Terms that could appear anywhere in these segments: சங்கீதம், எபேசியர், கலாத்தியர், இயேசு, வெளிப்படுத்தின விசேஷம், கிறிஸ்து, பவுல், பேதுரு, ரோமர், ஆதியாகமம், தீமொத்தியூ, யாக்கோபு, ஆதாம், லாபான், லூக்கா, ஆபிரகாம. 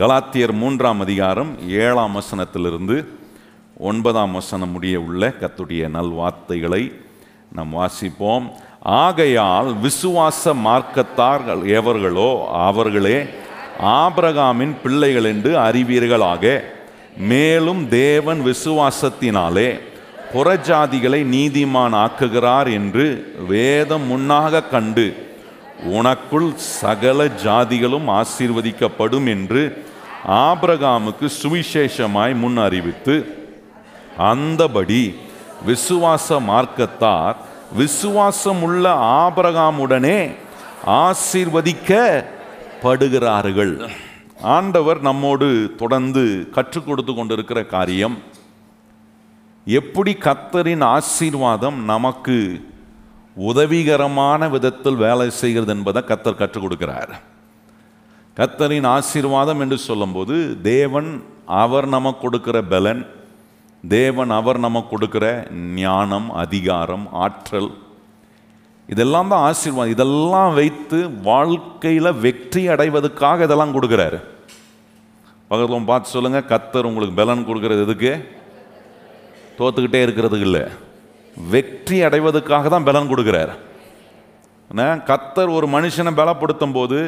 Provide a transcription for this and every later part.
கலாத்தியர் 3:7 9 முடிய உள்ள கர்த்தருடைய நல்வார்த்தைகளை நாம் வாசிப்போம். ஆகையால் விசுவாச மார்க்கத்தார்கள் எவர்களோ அவர்களே ஆபிரகாமின் பிள்ளைகள் என்று அறிவீர்களாக. மேலும் தேவன் விசுவாசத்தினாலே புறஜாதிகளை நீதிமான் ஆக்குகிறார் என்று வேதம் முன்னாக கண்டு, உனக்குள் சகல ஜாதிகளும் ஆசீர்வதிக்கப்படும் என்று ஆபிரகாமுக்கு சுவிசேஷமாய் முன் அறிவித்து, அந்தபடி விசுவாச மார்க்கத்தார் விசுவாசம் உள்ள ஆபிரகாமுடனே ஆசீர்வதிக்கப்படுகிறார்கள். ஆண்டவர் நம்மோடு தொடர்ந்து கற்றுக் கொடுத்து கொண்டிருக்கிற காரியம், எப்படி கர்த்தரின் ஆசீர்வாதம் நமக்கு உதவிகரமான விதத்தில் வேலை செய்கிறது என்பதை கர்த்தர் கற்றுக் கொடுக்கிறார். கர்த்தரின் ஆசீர்வாதம் என்று சொல்லும்போது தேவன் அவர் நமக்கு கொடுக்கிற பலன், தேவன் அவர் நமக்கு கொடுக்கிற ஞானம், அதிகாரம், ஆற்றல், இதெல்லாம் தான் ஆசீர்வாதம். இதெல்லாம் வைத்து வாழ்க்கையில் வெற்றி அடைவதற்காக இதெல்லாம் கொடுக்குறாரு. பக்கத்தில் பார்த்து சொல்லுங்கள், கர்த்தர் உங்களுக்கு பலன் கொடுக்குறது எதுக்கு? தோத்துக்கிட்டே இருக்கிறதுக்கு இல்லை, வெற்றி அடைவதற்காக தான் பலன் கொடுக்குறார். கர்த்தர் ஒரு மனுஷனை பலப்படுத்தும் போது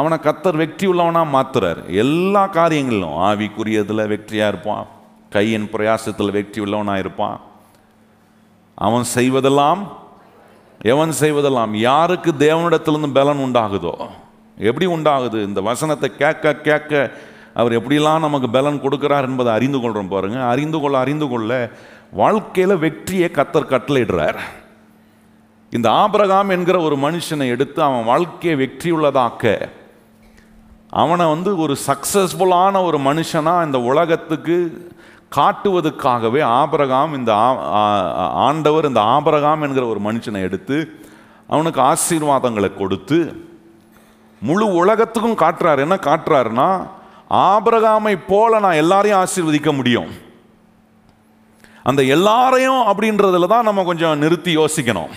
அவனை கர்த்தர் வெற்றி உள்ளவனாக மாற்றுறார். எல்லா காரியங்களிலும் ஆவிக்குரியதில் வெற்றியாக இருப்பான், கையின் பிரயாசத்தில் வெற்றி உள்ளவனாக இருப்பான். அவன் செய்வதெல்லாம், எவன் செய்வதெல்லாம், யாருக்கு தேவனிடத்திலிருந்து பலன் உண்டாகுதோ. எப்படி உண்டாகுது? இந்த வசனத்தை கேட்க கேட்க அவர் எப்படிலாம் நமக்கு பலன் கொடுக்குறார் என்பதை அறிந்து கொள்கிறோம். பாருங்கள், அறிந்து கொள்ள வாழ்க்கையில் வெற்றியை கர்த்தர் கட்டளையிடுறார். இந்த ஆபிரகாம் என்கிற ஒரு மனுஷனை எடுத்து அவன் வாழ்க்கையை வெற்றியுள்ளதாக்க, அவனை ஒரு சக்ஸஸ்ஃபுல்லான ஒரு மனுஷனாக இந்த உலகத்துக்கு காட்டுவதற்காகவே ஆபிரகாம், இந்த ஆண்டவர் இந்த ஆபிரகாம் என்கிற ஒரு மனுஷனை எடுத்து அவனுக்கு ஆசீர்வாதங்களை கொடுத்து முழு உலகத்துக்கும் காட்டுறார். என்ன காட்டுறாருன்னா, ஆபிரகாமை போல நான் எல்லாரையும் ஆசீர்வதிக்க முடியும். அந்த எல்லாரையும் அப்படின்றதுல தான் நம்ம கொஞ்சம் நிறுத்தி யோசிக்கணும்.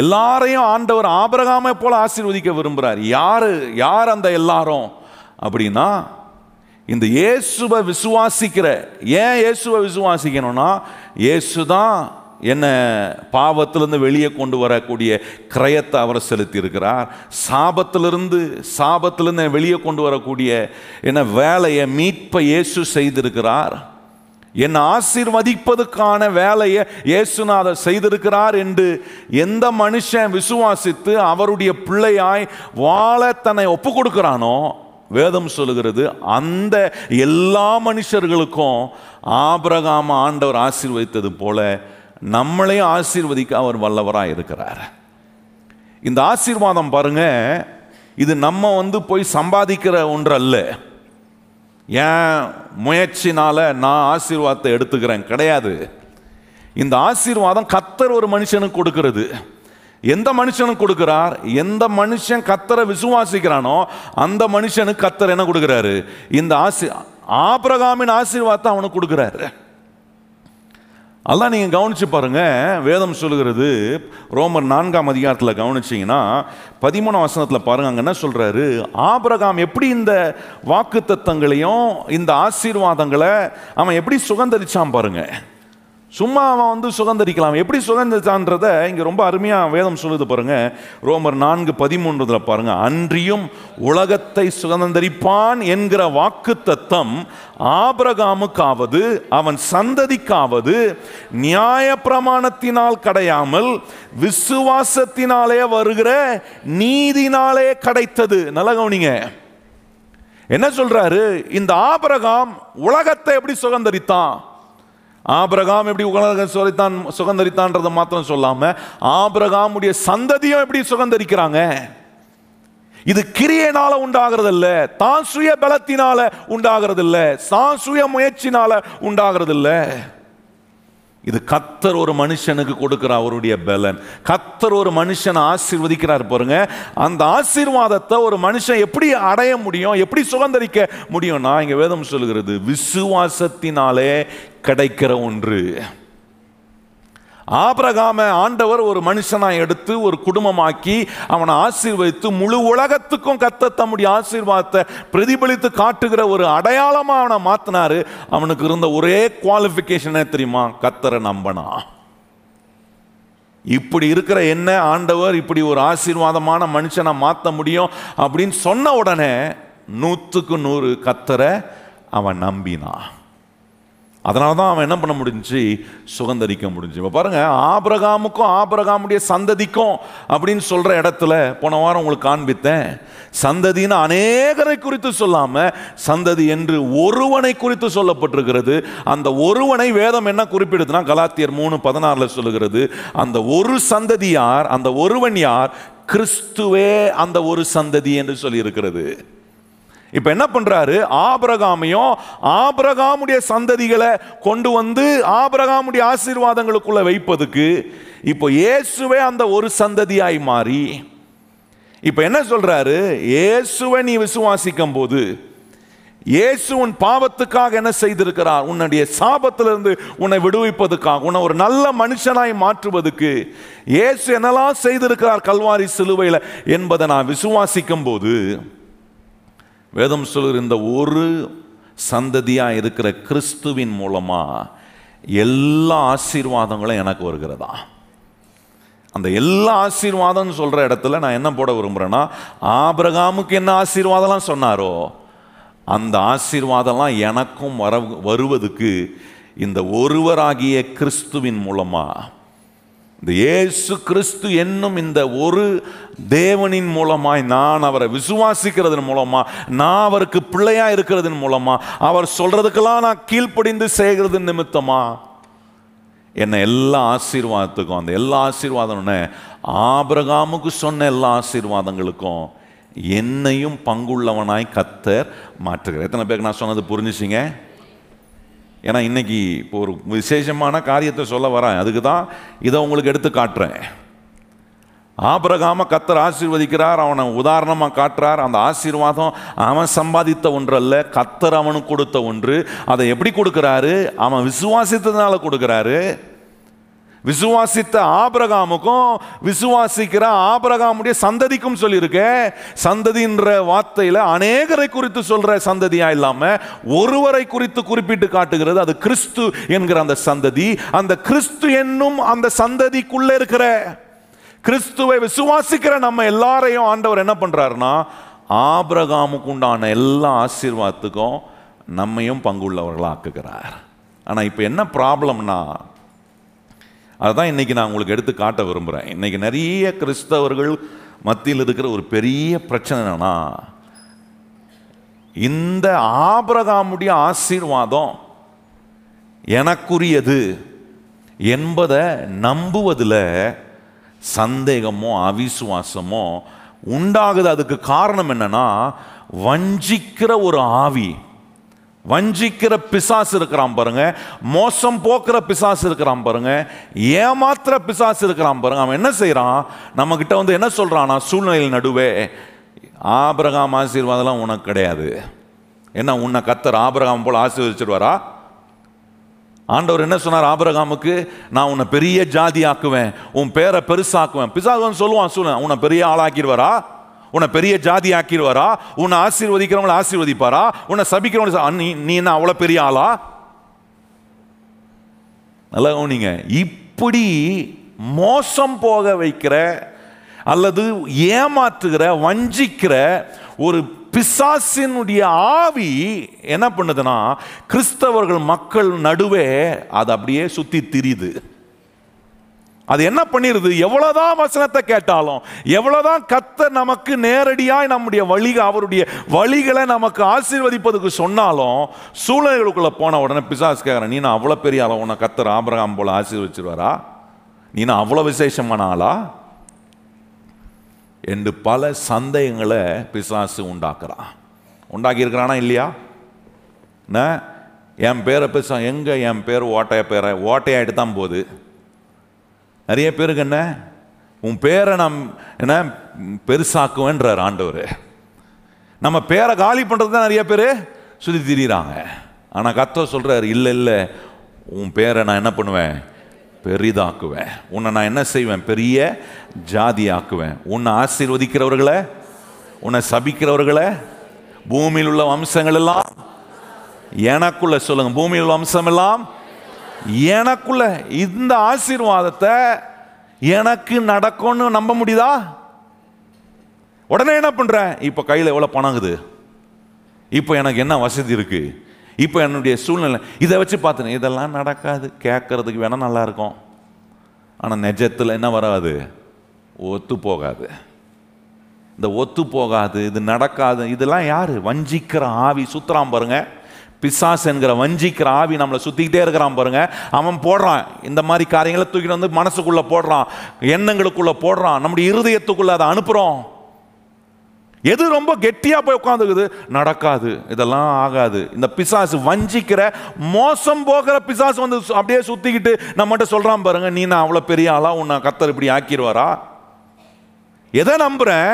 எல்லாரையும் ஆண்டவர் ஆபிரகாமை போல ஆசீர்வதிக்க விரும்புகிறார். யார் அந்த எல்லாரும் அப்படின்னா, இந்த இயேசுவை விசுவாசிக்கிற. ஏன் இயேசுவை விசுவாசிக்கணும்னா, இயேசு தான் என்ன பாவத்திலிருந்து வெளியே கொண்டு வரக்கூடிய கிரயத்தை அவர் செலுத்தி இருக்கிறார். சாபத்திலிருந்து வெளியே கொண்டு வரக்கூடிய என்ன வேலையை, மீட்பை இயேசு செய்திருக்கிறார். என்னை ஆசீர்வதிப்பதுக்கான வேலையை இயேசுநாதர் செய்திருக்கிறார் என்று எந்த மனுஷன் விசுவாசித்து அவருடைய பிள்ளையாய் வாழ தன்னை ஒப்பு கொடுக்கிறானோ, வேதம் சொல்லுகிறது, அந்த எல்லா மனுஷர்களுக்கும் ஆபிரகாம் ஆண்டவர் ஆசீர்வதித்தது போல நம்மளே ஆசீர்வதிக்க அவர் வல்லவராக இருக்கிறார். இந்த ஆசீர்வாதம் பாருங்க, இது நம்ம போய் சம்பாதிக்கிற ஒன்று அல்ல. ஏன் முயற்சினால நான் ஆசீர்வாதத்தை எடுத்துக்கிறேன் கிடையாது. இந்த ஆசீர்வாதம் கர்த்தர் ஒரு மனுஷனுக்கு கொடுக்கிறது. எந்த மனுஷனுக்கு கொடுக்கிறார்? எந்த மனுஷன் கர்த்தரை விசுவாசிக்கிறானோ அந்த மனுஷனுக்கு கர்த்தர் என்ன கொடுக்கிறாரு? இந்த ஆபிரகாமின் ஆசீர்வாதத்தை அவனுக்கு கொடுக்கிறாரு. அதான் நீங்கள் கவனிச்சு பாருங்க, வேதம் சொல்லுகிறது, ரோமர் 4:4 கவனிச்சிங்கன்னா 13 பாருங்க, அங்கே என்ன சொல்கிறாரு? ஆபிரகாம் எப்படி இந்த வாக்கு தத்தங்களையும் இந்த ஆசீர்வாதங்களை அவன் எப்படி சுகந்தரிச்சான் பாருங்க. சும்மா அவன் சுகந்தரிக்கலாம், எப்படி சுகந்தரிச்சான்றத இங்கே ரொம்ப அருமையாக வேதம் சொல்லுது பாருங்க. ரோமர் 4:13 பாருங்க, அன்றியும் உலகத்தை சுகந்தரிப்பான் என்கிற வாக்கு தத்தம் ஆபிரகாமுக்காவது அவன் சந்ததிக்காவது நியாய பிரமாணத்தினால் கிடையாமல் விசுவாசத்தினாலே வருகிற நீதினாலே கிடைத்தது. நல்லா கவனிங்க, என்ன சொல்றாரு? இந்த ஆபிரகாம் உலகத்தை எப்படி சுகந்தரித்தான், ஆபிரகாம் எப்படி சுகந்தரித்தான்றதை மாத்திரம் சொல்லாம ஆபிரகாமுடைய சந்ததியும் எப்படி சுகந்தரிக்கிறாங்க. இது கிரியையினால உண்டாகிறது இல்ல, தான் சுய பலத்தினால உண்டாகிறது இல்ல, தான் சுய முயற்சினால உண்டாகிறது இல்ல. இது கர்த்தர் ஒரு மனுஷனுக்கு கொடுக்கிற அவருடைய பலன். கர்த்தர் ஒரு மனுஷனை ஆசீர்வதிக்கிறார் பாருங்க. அந்த ஆசீர்வாதத்தை ஒரு மனுஷன் எப்படி அடைய முடியும், எப்படி சுகந்தரிக்க முடியும்னா, இங்கே வேதம் சொல்கிறது, விசுவாசத்தினாலே கிடைக்கிற ஒன்று. ஆபிரகாம ஆண்டவர் ஒரு மனுஷனா எடுத்து ஒரு குடும்பமாக்கி அவனை ஆசீர்வதித்து முழு உலகத்துக்கும் கர்த்தர் தம்முடைய ஆசீர்வாதத்தை பிரதிபலித்து காட்டுகிற ஒரு அடையாளமா அவனை மாத்தினாரு. அவனுக்கு இருந்த ஒரே குவாலிஃபிகேஷனே தெரியுமா? கர்த்தரை நம்பனா. இப்படி இருக்கிற என்ன ஆண்டவர் இப்படி ஒரு ஆசீர்வாதமான மனுஷனை மாற்ற முடியும் அப்படின்னு சொன்ன உடனே 100% கர்த்தரை அவன் நம்பினான். அதனால தான் அவன் என்ன பண்ண முடிஞ்சு? சுகந்தரிக்க முடிஞ்சு. இப்போ பாருங்கள், ஆபிரகாமுக்கும் ஆபிரகாமுடைய சந்ததிக்கும் அப்படின்னு சொல்கிற இடத்துல போன வாரம் உங்களுக்கு காண்பித்தேன். சந்ததின்னு அநேகரை குறித்து சொல்லாமல் சந்ததி என்று ஒருவனை குறித்து சொல்லப்பட்டிருக்கிறது. அந்த ஒருவனை வேதம் என்ன குறிப்பிடுதுன்னா கலாத்தியர் 3:16 சொல்லுகிறது, அந்த ஒரு சந்ததி யார், அந்த ஒருவன் யார்? கிறிஸ்துவே அந்த ஒரு சந்ததி என்று சொல்லியிருக்கிறது. இப்ப என்ன பண்றாரு? ஆபிரகாமையும் ஆபிரகாமுடைய சந்ததிகளை கொண்டு வந்து ஆபிரகாமுடைய ஆசீர்வாதங்களுக்குள்ள வைப்பதுக்கு இப்போ இயேசுவே அந்த ஒரு சந்ததியாய் மாறி இப்ப என்ன சொல்றாரு? இயேசுவை நீ விசுவாசிக்கும் போது இயேசு உன் பாவத்துக்காக என்ன செய்திருக்கிறார்? உன்னுடைய சாபத்திலிருந்து உன்னை விடுவிப்பதுக்காக, உன்னை ஒரு நல்ல மனுஷனாய் மாற்றுவதற்கு இயேசு என்னெல்லாம் செய்திருக்கிறார் கல்வாரி சிலுவையில் என்பதை நான் விசுவாசிக்கும் போது வேதம் சொல்லுகிற இந்த ஒரு சந்ததியாக இருக்கிற கிறிஸ்துவின் மூலமாக எல்லா ஆசீர்வாதங்களும் எனக்கு வருகிறதா? அந்த எல்லா ஆசீர்வாதம்னு சொல்கிற இடத்துல நான் என்ன போட விரும்புகிறேன்னா, ஆபிரகாமுக்கு என்ன ஆசீர்வாதம்லாம் சொன்னாரோ அந்த ஆசீர்வாதம்லாம் எனக்கும் வருவதுக்கு இந்த ஒருவராகிய கிறிஸ்துவின் மூலமாக, இந்த இயேசு கிறிஸ்து என்னும் இந்த ஒரு தேவனின் மூலமாய் நான் அவரை விசுவாசிக்கிறதன் மூலமாக, நான் அவருக்கு பிள்ளையாக இருக்கிறதன் மூலமாக, அவர் சொல்கிறதுக்கெல்லாம் நான் கீழ்ப்படிந்து செய்கிறது நிமித்தமாக என்னை எல்லா ஆசீர்வாதத்துக்கும், அந்த எல்லா ஆசீர்வாதம்னு ஆபிரகாமுக்கு சொன்ன எல்லா ஆசீர்வாதங்களுக்கும் என்னையும் பங்குள்ளவனாய் கர்த்தர் மாற்றுகிறார். எத்தனை பேருக்கு நான் சொன்னது புரிஞ்சுச்சிங்க? ஏன்னா இன்றைக்கி இப்போ ஒரு விசேஷமான காரியத்தை சொல்ல வரேன், அதுக்கு தான் இதை உங்களுக்கு எடுத்து காட்டுறேன். ஆபிரகாமை கர்த்தர் ஆசீர்வதிக்கிறார், அவனை உதாரணமாக காட்டுறார். அந்த ஆசீர்வாதம் அவன் சம்பாதித்த ஒன்று அல்ல, கர்த்தர் அவனுக்கு கொடுத்த ஒன்று. அதை எப்படி கொடுக்குறாரு? அவன் விசுவாசித்ததுனால கொடுக்குறாரு. விசுவாசித்த ஆபிரகாமுக்கும் விசுவாசிக்கிற ஆபிரகாமுடைய சந்ததிக்கும் சொல்லியிருக்க, சந்ததின்ற வார்த்தையில் அநேகரை குறித்து சொல்கிற சந்ததியாக இல்லாமல் ஒருவரை குறித்து குறிப்பிட்டு காட்டுகிறது. அது கிறிஸ்து என்கிற அந்த சந்ததி. அந்த கிறிஸ்து என்னும் அந்த சந்ததிக்குள்ளே இருக்கிற கிறிஸ்துவை விசுவாசிக்கிற நம்ம எல்லாரையும் ஆண்டவர் என்ன பண்ணுறாருன்னா ஆபிரகாமுக்கு உண்டான எல்லா ஆசீர்வாதத்துக்கும் நம்மையும் பங்குள்ளவர்களாக ஆக்குகிறார். ஆனால் இப்போ என்ன ப்ராப்ளம்னா, அதுதான் இன்றைக்கி நான் உங்களுக்கு எடுத்து காட்ட விரும்புகிறேன். இன்றைக்கி நிறைய கிறிஸ்தவர்கள் மத்தியில் இருக்கிற ஒரு பெரிய பிரச்சனை என்னன்னா, இந்த ஆபிரகாமுடைய ஆசீர்வாதம் எனக்குரியது என்பதை நம்புவதில் சந்தேகமோ அவிசுவாசமோ உண்டாகுது. அதுக்கு காரணம் என்னன்னா, வஞ்சிக்கிற ஒரு ஆவி, வஞ்சிக்கிற பிசாசு இருக்கிறான் பாருங்க, மோசம் போக்குற பிசாசு இருக்கிறான் பாருங்க, ஏமாத்துற பிசாசு இருக்கிறான் பாருங்க. அவன் என்ன செய்யறான்? நம்ம கிட்ட வந்து என்ன சொல்றான்? சூழ்நிலையில் நடுவே ஆபிரகாம் ஆசீர்வாதம்லாம் உனக்கு கிடையாது. என்ன, உன்னை கர்த்தர் ஆபிரகாம் போல ஆசீர்வதிச்சிடுவாரா? ஆண்டவர் என்ன சொன்னார் ஆபிரகாமுக்கு? நான் உன்னை பெரிய ஜாதி ஆக்குவேன், உன் பேரை பெருசாக்குவேன். பிசாசு சொல்லுவான், சூழ்நிலை உன்னை பெரிய ஆளாக்கிடுவாரா? உன்னை பெரிய ஜாதி ஆக்கிடுவாரா? உன்னை ஆசீர்வதிக்கிறவங்களை ஆசீர்வதிப்பாரா? உன்னை சபிக்கிறவங்க நீ என்ன அவ்வளோ பெரிய ஆளா? நல்லா கவனிங்க. இப்படி மோசம் போக வைக்கிற அல்லது ஏமாற்றுகிற வஞ்சிக்கிற ஒரு பிசாசினுடைய ஆவி என்ன பண்ணுதுன்னா கிறிஸ்தவர்கள் மக்கள் நடுவே அது அப்படியே சுற்றி திரியுது. அது என்ன பண்ணிடுது? எவ்வளோதான் வசனத்தை கேட்டாலும், எவ்வளோதான் கர்த்தர் நமக்கு நேரடியாக நம்முடைய வழிகள், அவருடைய வழிகளை நமக்கு ஆசீர்வதிப்பதுக்கு சொன்னாலும் சூழ்நிலைகளுக்குள்ளே போன உடனே பிசாசு கேட்குறேன், நீ நான் அவ்வளோ பெரிய ஆளா? உன்னை கர்த்தர் ஆபிரகாம் போல் ஆசீர்வச்சிருவாரா? நீ நான் அவ்வளோ விசேஷமான ஆளா? என்று பல சந்தேகங்களை பிசாசு உண்டாக்கியிருக்கிறானா இல்லையா? என் பேரை பிசா எங்கே என் பேர் ஓட்டையாகிட்டு தான் போகுது. நிறைய பேருக்கு என்ன, உன் பேரை நம் என்ன பெருசாக்குவேன்றார் ஆண்டவர். நம்ம பேரை காலி பண்ணுறது தான் நிறைய பேர் சுற்றி திரிகிறாங்க. ஆனால் கர்த்தர் சொல்கிறார், இல்லை இல்லை, உன் பேரை நான் என்ன பண்ணுவேன்? பெரிதாக்குவேன், உன்னை நான் என்ன செய்வேன், பெரிய ஜாதியாக்குவேன். உன்னை ஆசீர்வதிக்கிறவர்களை, உன்னை சபிக்கிறவர்களை, பூமியில் உள்ள வம்சங்கள் எல்லாம் எனக்குள்ள, சொல்லுங்க, பூமியில் உள்ள வம்சம் எல்லாம் எனக்குள்ள. இந்த ஆசீர்வாதத்தை எனக்கு நடக்கும்னு நம்ப முடியுதா? உடனே என்ன பண்றேன், இப்போ கையில் எவ்வளோ பணங்குது, இப்போ எனக்கு என்ன வசதி இருக்கு, இப்போ என்னுடைய சூழ்நிலை, இதை வச்சு பார்த்துனேன். இதெல்லாம் நடக்காது, கேட்கறதுக்கு வேணால் நல்லா இருக்கும், ஆனால் நிஜத்தில் என்ன வராது, ஒத்து போகாது. இந்த ஒத்து போகாது, இது நடக்காது, இதெல்லாம் யார் வஞ்சிக்கிற ஆவி சுற்றுறான் பாருங்க, பிசாஸ் என்கிற வஞ்சிக்கிற ஆவி நம்மளை சுற்றிக்கிட்டே இருக்கிறான் பாருங்க. அவன் போடுறான் இந்த மாதிரி காரியங்களை, தூக்கிட்டு வந்து மனசுக்குள்ளே போடுறான், எண்ணங்களுக்குள்ளே போடுறான், நம்முடைய இருதயத்துக்குள்ளே அதை அனுப்புகிறோம். எது ரொம்ப கெட்டியாக போய் உட்காந்துக்குது, நடக்காது, இதெல்லாம் ஆகாது. இந்த பிசாசு வஞ்சிக்கிற மோசம் போகிற பிசாசு வந்து அப்படியே சுற்றிக்கிட்டு நம்மகிட்ட சொல்கிறான் பாருங்க, நீ நான் அவ்வளோ பெரிய ஆளா, உன்னை கர்த்தர் இப்படி ஆக்கிடுவாரா? எதை நம்புகிறேன்?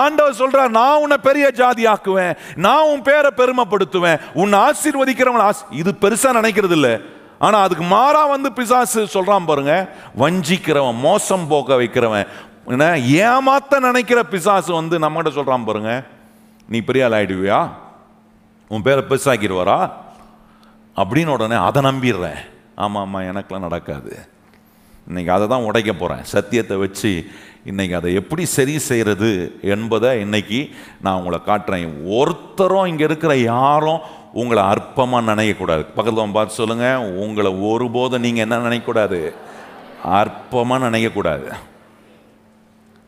ஆண்டவர் சொல்கிறார், நான் உன்னை பெரிய ஜாதி ஆக்குவேன், நான் உன் பேரை பெருமைப்படுத்துவேன், உன்னை ஆசீர்வதிக்கிறவன். இது பெருசாக நினைக்கிறது இல்லை, ஆனால் அதுக்கு மாறாக வந்து பிசாசு சொல்கிறான் பாருங்க, வஞ்சிக்கிறவன், மோசம் போக வைக்கிறவன், ஏன்னா ஏமாத்த நினைக்கிற பிசாசு வந்து நம்மகிட்ட சொல்கிறான் பாருங்க, நீ பெரிய ஆள் ஆகிடுவியா, உன் பேரை பெருசாக்கிடுவாரா அப்படின்னு. உடனே அதை நம்பிடுறேன், ஆமாம் ஆமாம் எனக்கெலாம் நடக்காது. இன்றைக்கி அதை தான் உடைக்க போகிறேன், சத்தியத்தை வச்சு இன்றைக்கி அதை எப்படி சரி செய்கிறது என்பதை இன்றைக்கி நான் உங்களை காட்டுறேன். ஒருத்தரும் இங்கே இருக்கிற யாரும் உங்களை அற்பமாக நினைக்கக்கூடாது. பக்கத்தில் பார்த்து சொல்லுங்கள், உங்களை ஒருபோதும் நீங்கள் என்ன நினைக்கக்கூடாது, அற்பமாக நினைக்கக்கூடாது.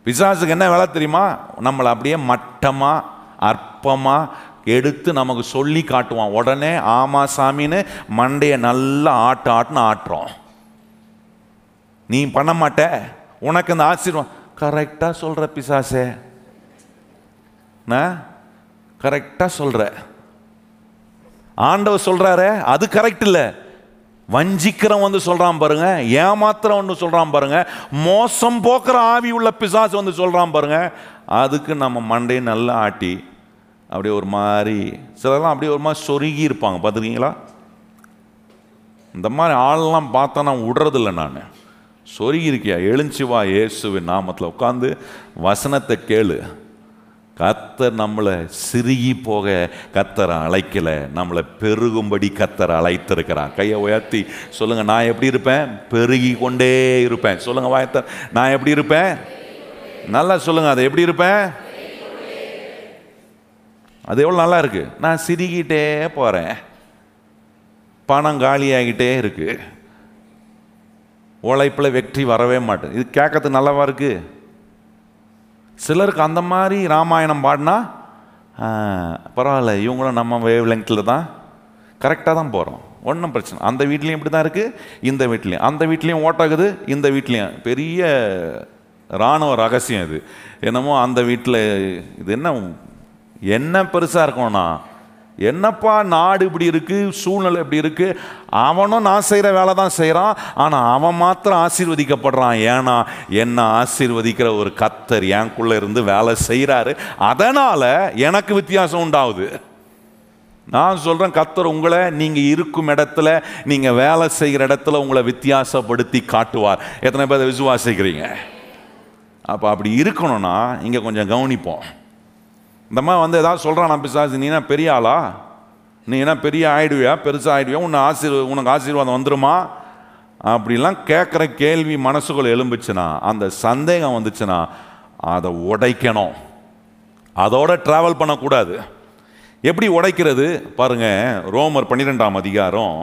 பிசாசுக்கு என்ன வேலை தெரியுமா, நம்மளை அப்படியே மட்டமாக அற்பமாக எடுத்து நமக்கு சொல்லி காட்டுவான். உடனே ஆமா சாமின்னு மண்டையை நல்லா ஆட்டுன்னு ஆட்டுறோம். நீ பண்ண மாட்ட, உனக்கு அந்த ஆச்சரியம் கரெக்டாக சொல்கிற பிசாசே, நான் கரெக்டாக சொல்கிற, ஆண்டவர் சொல்கிறாரு அது கரெக்ட் இல்லை, வஞ்சிக்கிறவன் வந்து சொல்கிறான் பாருங்க, ஏமாத்துறவன்னு சொல்கிறான் பாருங்க, மோசம் போக்குற ஆவி உள்ள பிசாசு வந்து சொல்கிறான் பாருங்க, அதுக்கு நம்ம மண்டையை நல்லா ஆட்டி அப்படியே ஒரு மாதிரி, சிலரெலாம் அப்படியே ஒரு மாதிரி சொருகி இருப்பாங்க பார்த்துருக்கீங்களா? இந்த மாதிரி ஆள்லாம் பார்த்தா நான் விடுறதில்லை, நான் சொருகி இருக்கியா, எழுஞ்சி வா இயேசுவின் நாமத்தில், உட்காந்து வசனத்தை கேளு. கர்த்தர் நம்மளை சிறுகி போக கர்த்தரை அழைக்கலை, நம்மளை பெருகும்படி கர்த்தரை அழைத்திருக்கிறார். கையை உயர்த்தி சொல்லுங்கள், நான் எப்படி இருப்பேன், பெருகி கொண்டே இருப்பேன். சொல்லுங்கள் வாயத்த, நான் எப்படி இருப்பேன், நல்லா சொல்லுங்கள், அது எப்படி இருப்பேன், அது எவ்வளோ நல்லா இருக்குது. நான் சிறுகிட்டே போகிறேன், பணம் காலியாகிட்டே இருக்குது, உழைப்பில் வெற்றி வரவே மாட்டேன். இது கேட்கறதுக்கு நல்லவா இருக்குது. சிலருக்கு அந்த மாதிரி ராமாயணம் பாடினா பரவாயில்ல, இவங்களும் நம்ம வேவ் லெங்க்த்தில் தான் கரெக்டாக தான் போகிறோம், ஒன்றும் பிரச்சனை. அந்த வீட்லேயும் இப்படி தான் இருக்குது, இந்த வீட்லேயும், அந்த வீட்லேயும் ஓட்டாகுது, இந்த வீட்லேயும். பெரிய இராணுவ ரகசியம் இது என்னமோ. அந்த வீட்டில் இது என்ன என்ன பெருசாக இருக்கும்னா, என்னப்பா நாடு இப்படி இருக்குது, சூழ்நிலை இப்படி இருக்குது, அவனும் நான் செய்கிற வேலை தான் செய்கிறான், ஆனால் அவன் மாத்திரம் ஆசீர்வதிக்கப்படுறான். ஏன்னா என்னை ஆசீர்வதிக்கிற ஒரு கர்த்தர் எனக்குள்ளே இருந்து வேலை செய்கிறாரு, அதனால் எனக்கு வித்தியாசம் உண்டாகுது. நான் சொல்கிறேன், கர்த்தர் உங்களை நீங்கள் இருக்கும் இடத்துல, நீங்கள் வேலை செய்கிற இடத்துல உங்களை வித்தியாசப்படுத்தி காட்டுவார். எத்தனை பேர் விசுவாசிக்கிறீங்க? அப்போ அப்படி இருக்கணும்னா இங்கே கொஞ்சம் கவனிப்போம். இந்த மாதிரி வந்து ஏதாவது சொல்கிறான், நான் பிசாசு, நீ என்ன பெரிய ஆளா, நீ என்ன பெரிய ஆகிடுவியா, பெருசாக ஆகிடுவியா, உனக்கு ஆசீர்வாதம் வந்துடுமா அப்படிலாம் கேட்குற கேள்வி மனசுக்குள்ளே எழும்புச்சுன்னா, அந்த சந்தேகம் வந்துச்சுன்னா அதை உடைக்கணும். அதோட ட்ராவல் பண்ணக்கூடாது. எப்படி உடைக்கிறது பாருங்கள், ரோமர் 12ஆம் அதிகாரம்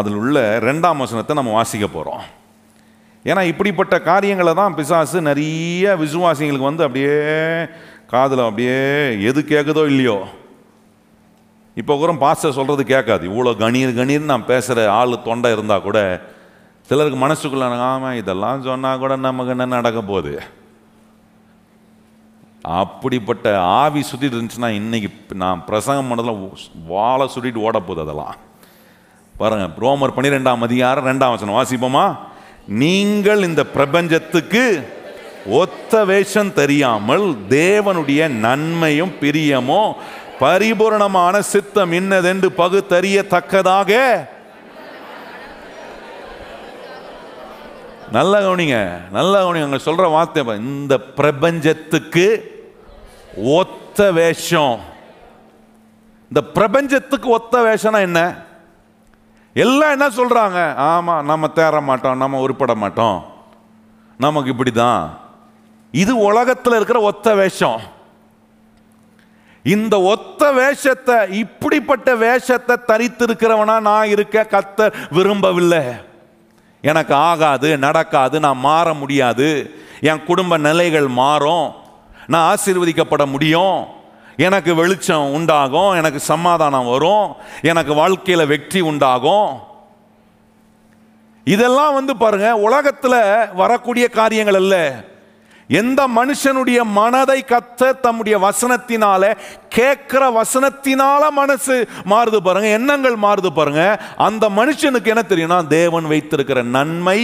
அதில் உள்ள 2ஆம் வசனத்தை நம்ம வாசிக்க போகிறோம். ஏன்னா இப்படிப்பட்ட காரியங்களை தான் பிசாசு நிறைய விசுவாசிகளுக்கு வந்து அப்படியே காதில் அப்படியே எது கேட்குதோ இல்லையோ. இப்போ கூட பாஸ்டர் சொல்கிறது கேட்காது, இவ்வளோ கணீர்னு நான் பேசுகிற ஆள் தொண்டை இருந்தால் கூட சிலருக்கு மனசுக்குள்ளே, ஆமாம் இதெல்லாம் சொன்னால் கூட நமக்கு என்ன நடக்க போகுது, அப்படிப்பட்ட ஆவி சுற்றிட்டு இருந்துச்சுன்னா இன்றைக்கி நான் பிரசங்கம் பண்ணதில் வாழை சுட்டிட்டு ஓட போகுது. அதெல்லாம் பாருங்கள், ரோமர் 12ஆம் அதிகாரம் 2ஆம் வசனம் வாசிப்போமா. நீங்கள் இந்த பிரபஞ்சத்துக்கு ஒத்த வேஷம் தெரியாமல் தேவனுடைய நன்மையும் பிரியமும் பரிபூரணமான சித்தம் இன்னதென்று பகுத்தறியத்தக்கதாக நல்லா கவனிங்க, நல்லா கவனிங்க. அங்கே சொல்கிற வார்த்தை, இந்த பிரபஞ்சத்துக்கு ஒத்த வேஷம். இந்த பிரபஞ்சத்துக்கு ஒத்த வேஷம்னா என்ன? எல்லாம் என்ன சொல்கிறாங்க? ஆமாம், நம்ம தேற மாட்டோம், நம்ம உருப்பட மாட்டோம், நமக்கு இப்படி தான். இது உலகத்தில் இருக்கிற ஒத்த வேஷம். இந்த ஒத்த வேஷத்தை, இப்படிப்பட்ட வேஷத்தை தரித்திருக்கிறவனா நான் இருக்க கர்த்தர் விரும்பவில்லை. எனக்கு ஆகாது, நடக்காது, நான் மாற முடியாது, என் குடும்ப நிலைகள் மாறும், நான் ஆசீர்வதிக்கப்பட முடியும், எனக்கு வெளிச்சம் உண்டாகும், எனக்கு சமாதானம் வரும், எனக்கு வாழ்க்கையில் வெற்றி உண்டாகும். இதெல்லாம் வந்து பாருங்க, உலகத்தில் வரக்கூடிய காரியங்கள் அல்ல. எந்த மனுஷனுடைய மனதை கர்த்தர் தம்முடைய வசனத்தினால கேட்கிற வசனத்தினால மனசு மாறுது பாருங்க, எண்ணங்கள் மாறுது பாருங்க. அந்த மனுஷனுக்கு என்ன தெரியும்னா, தேவன் வைத்திருக்கிற நன்மை,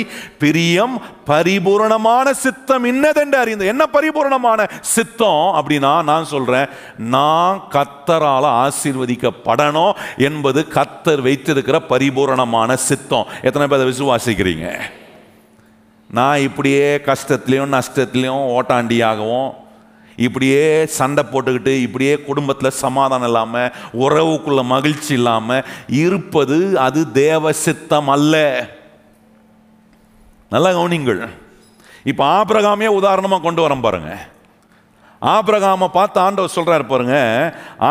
பிரியம், பரிபூர்ணமான சித்தம் இன்னதென்று அறிந்து. என்ன பரிபூர்ணமான சித்தம் அப்படின்னா, நான் சொல்றேன், நான் கர்த்தரால் ஆசீர்வதிக்கப்படணும் என்பது கர்த்தர் வைத்திருக்கிற பரிபூர்ணமான சித்தம். எத்தனை பேர் அதை விசுவாசிக்கிறீங்க? நான் இப்படியே கஷ்டத்துலேயும் நஷ்டத்துலேயும் ஓட்டாண்டியாகவும், இப்படியே சண்டை போட்டுக்கிட்டு, இப்படியே குடும்பத்தில் சமாதானம் இல்லாமல், உறவுக்குள்ள மகிழ்ச்சி இல்லாமல் இருப்பது அது தேவ சித்தம் அல்ல. நல்லா கவனிங்கள். இப்போ ஆபிரகாமையே உதாரணமாக கொண்டு வரோம் பாருங்க. ஆபிரகாமை பார்த்து ஆண்டவர் சொல்கிறாரு பாருங்க,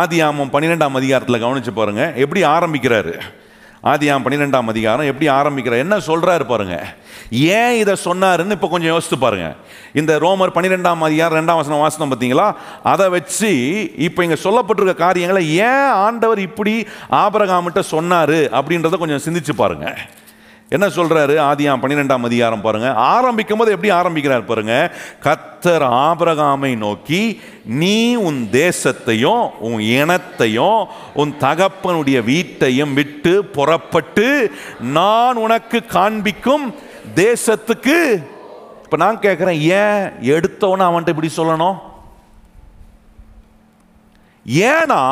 ஆதியாகமம் 12ஆம் அதிகாரத்தில் கவனிச்சு பாருங்க எப்படி ஆரம்பிக்கிறாரு. ஆதியாகமம் 12ஆம் அதிகாரம் எப்படி ஆரம்பிக்கிறார், என்ன சொல்கிறாரு பாருங்க. ஏன் இதை சொன்னாருன்னு இப்போ கொஞ்சம் யோசித்து பாருங்க. இந்த ரோமர் 12ஆம் அதிகாரம் 2ஆம் வசனம் வாசனம் பார்த்தீங்களா, அதை வச்சு இப்போ இங்கே சொல்லப்பட்டிருக்க காரியங்களை ஏன் ஆண்டவர் இப்படி ஆபிரகாமிட்ட சொன்னார் அப்படின்றத கொஞ்சம் சிந்திச்சு பாருங்க. என்ன சொல்றாரு? ஆதியாகமம் 12ஆம் அதிகாரம் பாருங்க, ஆரம்பிக்கும் போது எப்படி ஆரம்பிக்கிறார் பாருங்க. கர்த்தர் ஆபிரகாமை நோக்கி, நீ உன் தேசத்தையும் உன் இனத்தையும் உன் தகப்பனுடைய வீட்டையும் விட்டு புறப்பட்டு நான் உனக்கு காண்பிக்கும் தேசத்துக்கு. இப்ப நான் கேட்கிறேன், ஏன் எடுத்தவன அவன்கிட்ட இப்படி சொல்லணும்? ஏன்னா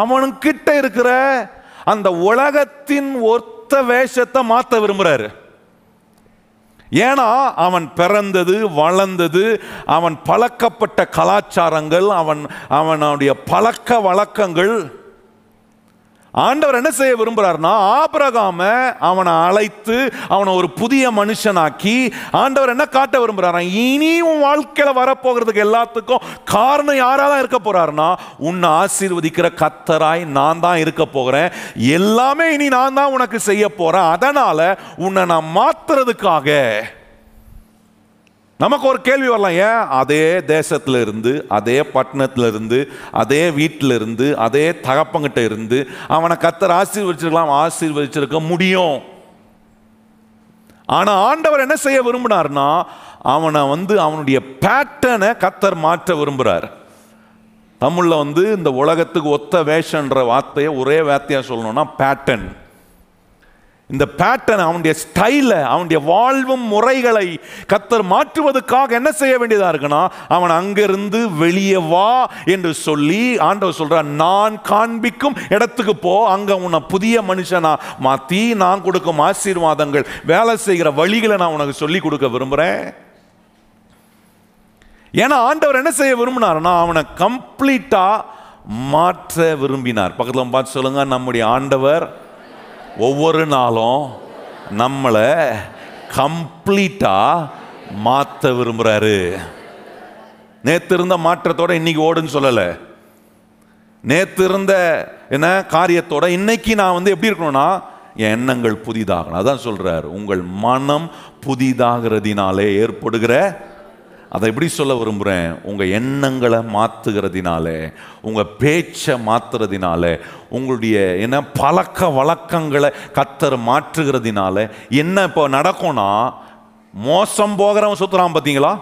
அவனுக்கிட்ட இருக்கிற அந்த உலகத்தின் ஒத்த வேஷத்தை மாற்ற விரும்புறாரு. ஏன்னா அவன் பிறந்தது, வளர்ந்தது, அவன் பழக்கப்பட்ட கலாச்சாரங்கள், அவனுடைய பழக்க வழக்கங்கள். ஆண்டவர் என்ன செய்ய விரும்புறாருன்னா, ஆபிரகாம அவனை அழைத்து அவனை ஒரு புதிய மனுஷனாக்கி ஆண்டவர் என்ன காட்ட விரும்புறாரு, இனியும் வாழ்க்கையில வரப்போகிறதுக்கு எல்லாத்துக்கும் காரணம் யாராதான் இருக்க போறாருன்னா, உன்னை ஆசீர்வதிக்கிற கர்த்தராய் நான் தான் இருக்க போகிறேன், எல்லாமே இனி நான் தான் உனக்கு செய்ய போறேன், அதனால உன்னை நான் மாத்துறதுக்காக. நமக்கு ஒரு கேள்வி வரலாம், ஏன் அதே தேசத்தில் இருந்து, அதே பட்டணத்தில் இருந்து, அதே வீட்டில் இருந்து, அதே தகப்பங்கிட்ட இருந்து அவனை கர்த்தர் ஆசீர்வதிச்சிருக்கலாம்? ஆசீர்வதிச்சிருக்க முடியும். ஆனால் ஆண்டவர் என்ன செய்ய விரும்பினார்னா, அவனை வந்து அவனுடைய பேட்டர்னை கர்த்தர் மாற்ற விரும்புகிறார். தமிழில் வந்து இந்த உலகத்துக்கு ஒத்த வேஷன்ற வார்த்தையை ஒரே வார்த்தையாக சொல்லணும்னா பேட்டர்ன். இந்த பேட்டர்ன், அவனுடைய ஸ்டைலை, அவனுடைய வாழ்வும் முறைகளை கர்த்தர் மாற்றுவதற்காக என்ன செய்ய வேண்டியதாக இருக்குன்னா, அவன் அங்கிருந்து வெளியே வா என்று சொல்லி ஆண்டவர் சொல்கிறார், நான் காண்பிக்கும் இடத்துக்கு போ, அங்கே உன்னை புதிய மனுஷனா மாற்றி நான் கொடுக்கும் ஆசீர்வாதங்கள், வேலை செய்கிற வழிகளை நான் உனக்கு சொல்லி கொடுக்க விரும்புகிறேன். ஏன்னா ஆண்டவர் என்ன செய்ய விரும்பினார்னா, அவனை கம்ப்ளீட்டாக மாற்ற விரும்பினார். பக்கத்தில் பார்த்து சொல்லுங்க, நம்முடைய ஆண்டவர் ஒவ்வொரு நாளும் நம்மளை கம்ப்ளீட்டாக மாற்ற விரும்புகிறாரு. நேற்று இருந்த மாற்றத்தோட இன்னைக்கு ஓடுன்னு சொல்லலை. நேற்று இருந்த என்ன காரியத்தோட இன்னைக்கு நான் வந்து எப்படி இருக்கணும்னா, என் எண்ணங்கள் புதிதாகணும். அதான் சொல்கிறார், உங்கள் மனம் புதிதாகிறதினாலே ஏற்படுகிற, அதை எப்படி சொல்ல விரும்புகிறேன், உங்கள் எண்ணங்களை மாற்றுகிறதினாலே, உங்கள் பேச்சை மாற்றுறதினால, உங்களுடைய என்ன பழக்க வழக்கங்களை கர்த்தர் மாற்றுகிறதினால என்ன இப்போ நடக்கும்னா, மோசம் போகிறவன் சுற்றுறான் பார்த்தீங்களா,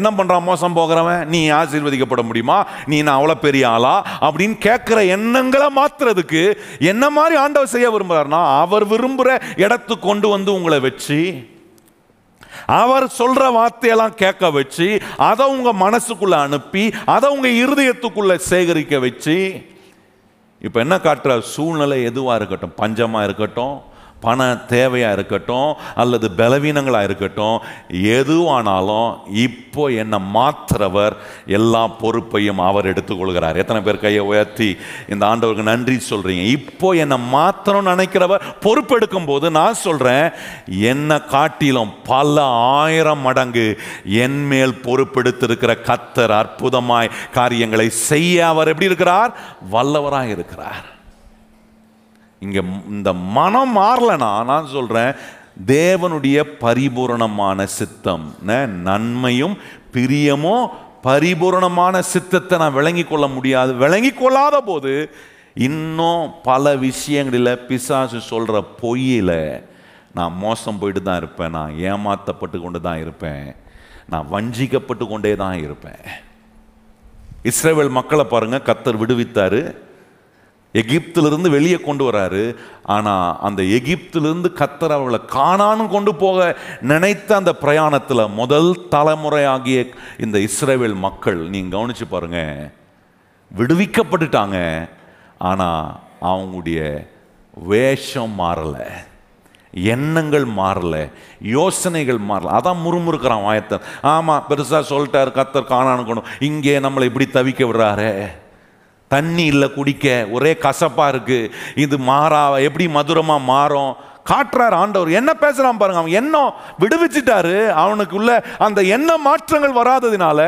என்ன பண்ணுறான் மோசம் போகிறவன், நீ ஆசீர்வதிக்கப்பட முடியுமா, நீ நான் அவ்வளோ பெரிய ஆளா அப்படின்னு கேட்குற எண்ணங்களை மாற்றுறதுக்கு என்ன மாதிரி ஆண்டவர் செய்ய விரும்புகிறாருன்னா, அவர் விரும்புகிற இடத்துக்கு கொண்டு வந்து உங்களை வச்சு, அவர் சொல்ற வார்த்தையெல்லாம் கேட்க வச்சு, அதை உங்க மனசுக்குள்ள அனுப்பி, அதை உங்க இருதயத்துக்குள்ள சேகரிக்க வச்சு, இப்ப என்ன காட்டுற, சூழ்நிலை எதுவா இருக்கட்டும், பஞ்சமா இருக்கட்டும், பண தேவையாக இருக்கட்டும் அல்லது பலவீனங்களாக இருக்கட்டும், எதுவானாலும் இப்போ என்னை மாற்றுறவர் எல்லா பொறுப்பையும் அவர் எடுத்துக்கொள்கிறார். எத்தனை பேர் கையை உயர்த்தி இந்த ஆண்டவருக்கு நன்றி சொல்கிறீங்க? இப்போ என்னை மாற்றணும்னு நினைக்கிறவர் பொறுப்பெடுக்கும் போது நான் சொல்கிறேன், என்னை காட்டிலும் பல ஆயிரம் மடங்கு என் மேல் பொறுப்பெடுத்திருக்கிற கர்த்தர் அற்புதமாய் காரியங்களை செய்ய அவர் எப்படி இருக்கிறார்? வல்லவராக இருக்கிறார். இங்கே இந்த மனம் மாறலனா நான் சொல்கிறேன், தேவனுடைய பரிபூரணமான சித்தம், நன்மையும் பிரியமும் பரிபூரணமான சித்தத்தை நான் விளங்கி கொள்ள முடியாது. விளங்கி கொள்ளாத போது இன்னும் பல விஷயங்களில் பிசாசு சொல்கிற பொய்யில் நான் மோசம் போயிட்டு தான் இருப்பேன், நான் ஏமாற்றப்பட்டு கொண்டு தான் இருப்பேன், நான் வஞ்சிக்கப்பட்டு கொண்டே தான் இருப்பேன். இஸ்ரவேல் மக்களை பாருங்கள், கர்த்தர் விடுவித்தார், எகிப்திலிருந்து வெளியே கொண்டு வராரு. ஆனால் அந்த எகிப்திலிருந்து கர்த்தர் அவளை காணான்னு கொண்டு போக நினைத்த அந்த பிரயாணத்தில் முதல் தலைமுறையாகிய இந்த இஸ்ரவேல் மக்கள் நீங்கள் கவனித்து பாருங்கள், விடுவிக்கப்பட்டுட்டாங்க, ஆனால் அவங்களுடைய வேஷம் மாறலை, எண்ணங்கள் மாறலை, யோசனைகள் மாறலை. அதான் முறுமுறுக்கிறான் வாயத்தன். ஆமாம், பெருசாக சொல்லிட்டார் கர்த்தர் காணான்னு கொண்டு, இங்கே நம்மளை இப்படி தவிக்க விடுறாரு, தண்ணி இல்லை குடிக்க, ஒரே கசப்பாக இருக்குது, இது மாறா எப்படி மதுரமாக மாறும் காட்டுறார் ஆண்டவர். என்ன பேசுகிறான் பாருங்க, அவன் எண்ணம் விடுவிச்சிட்டாரு, அவனுக்குள்ள அந்த எண்ண மாற்றங்கள் வராததினால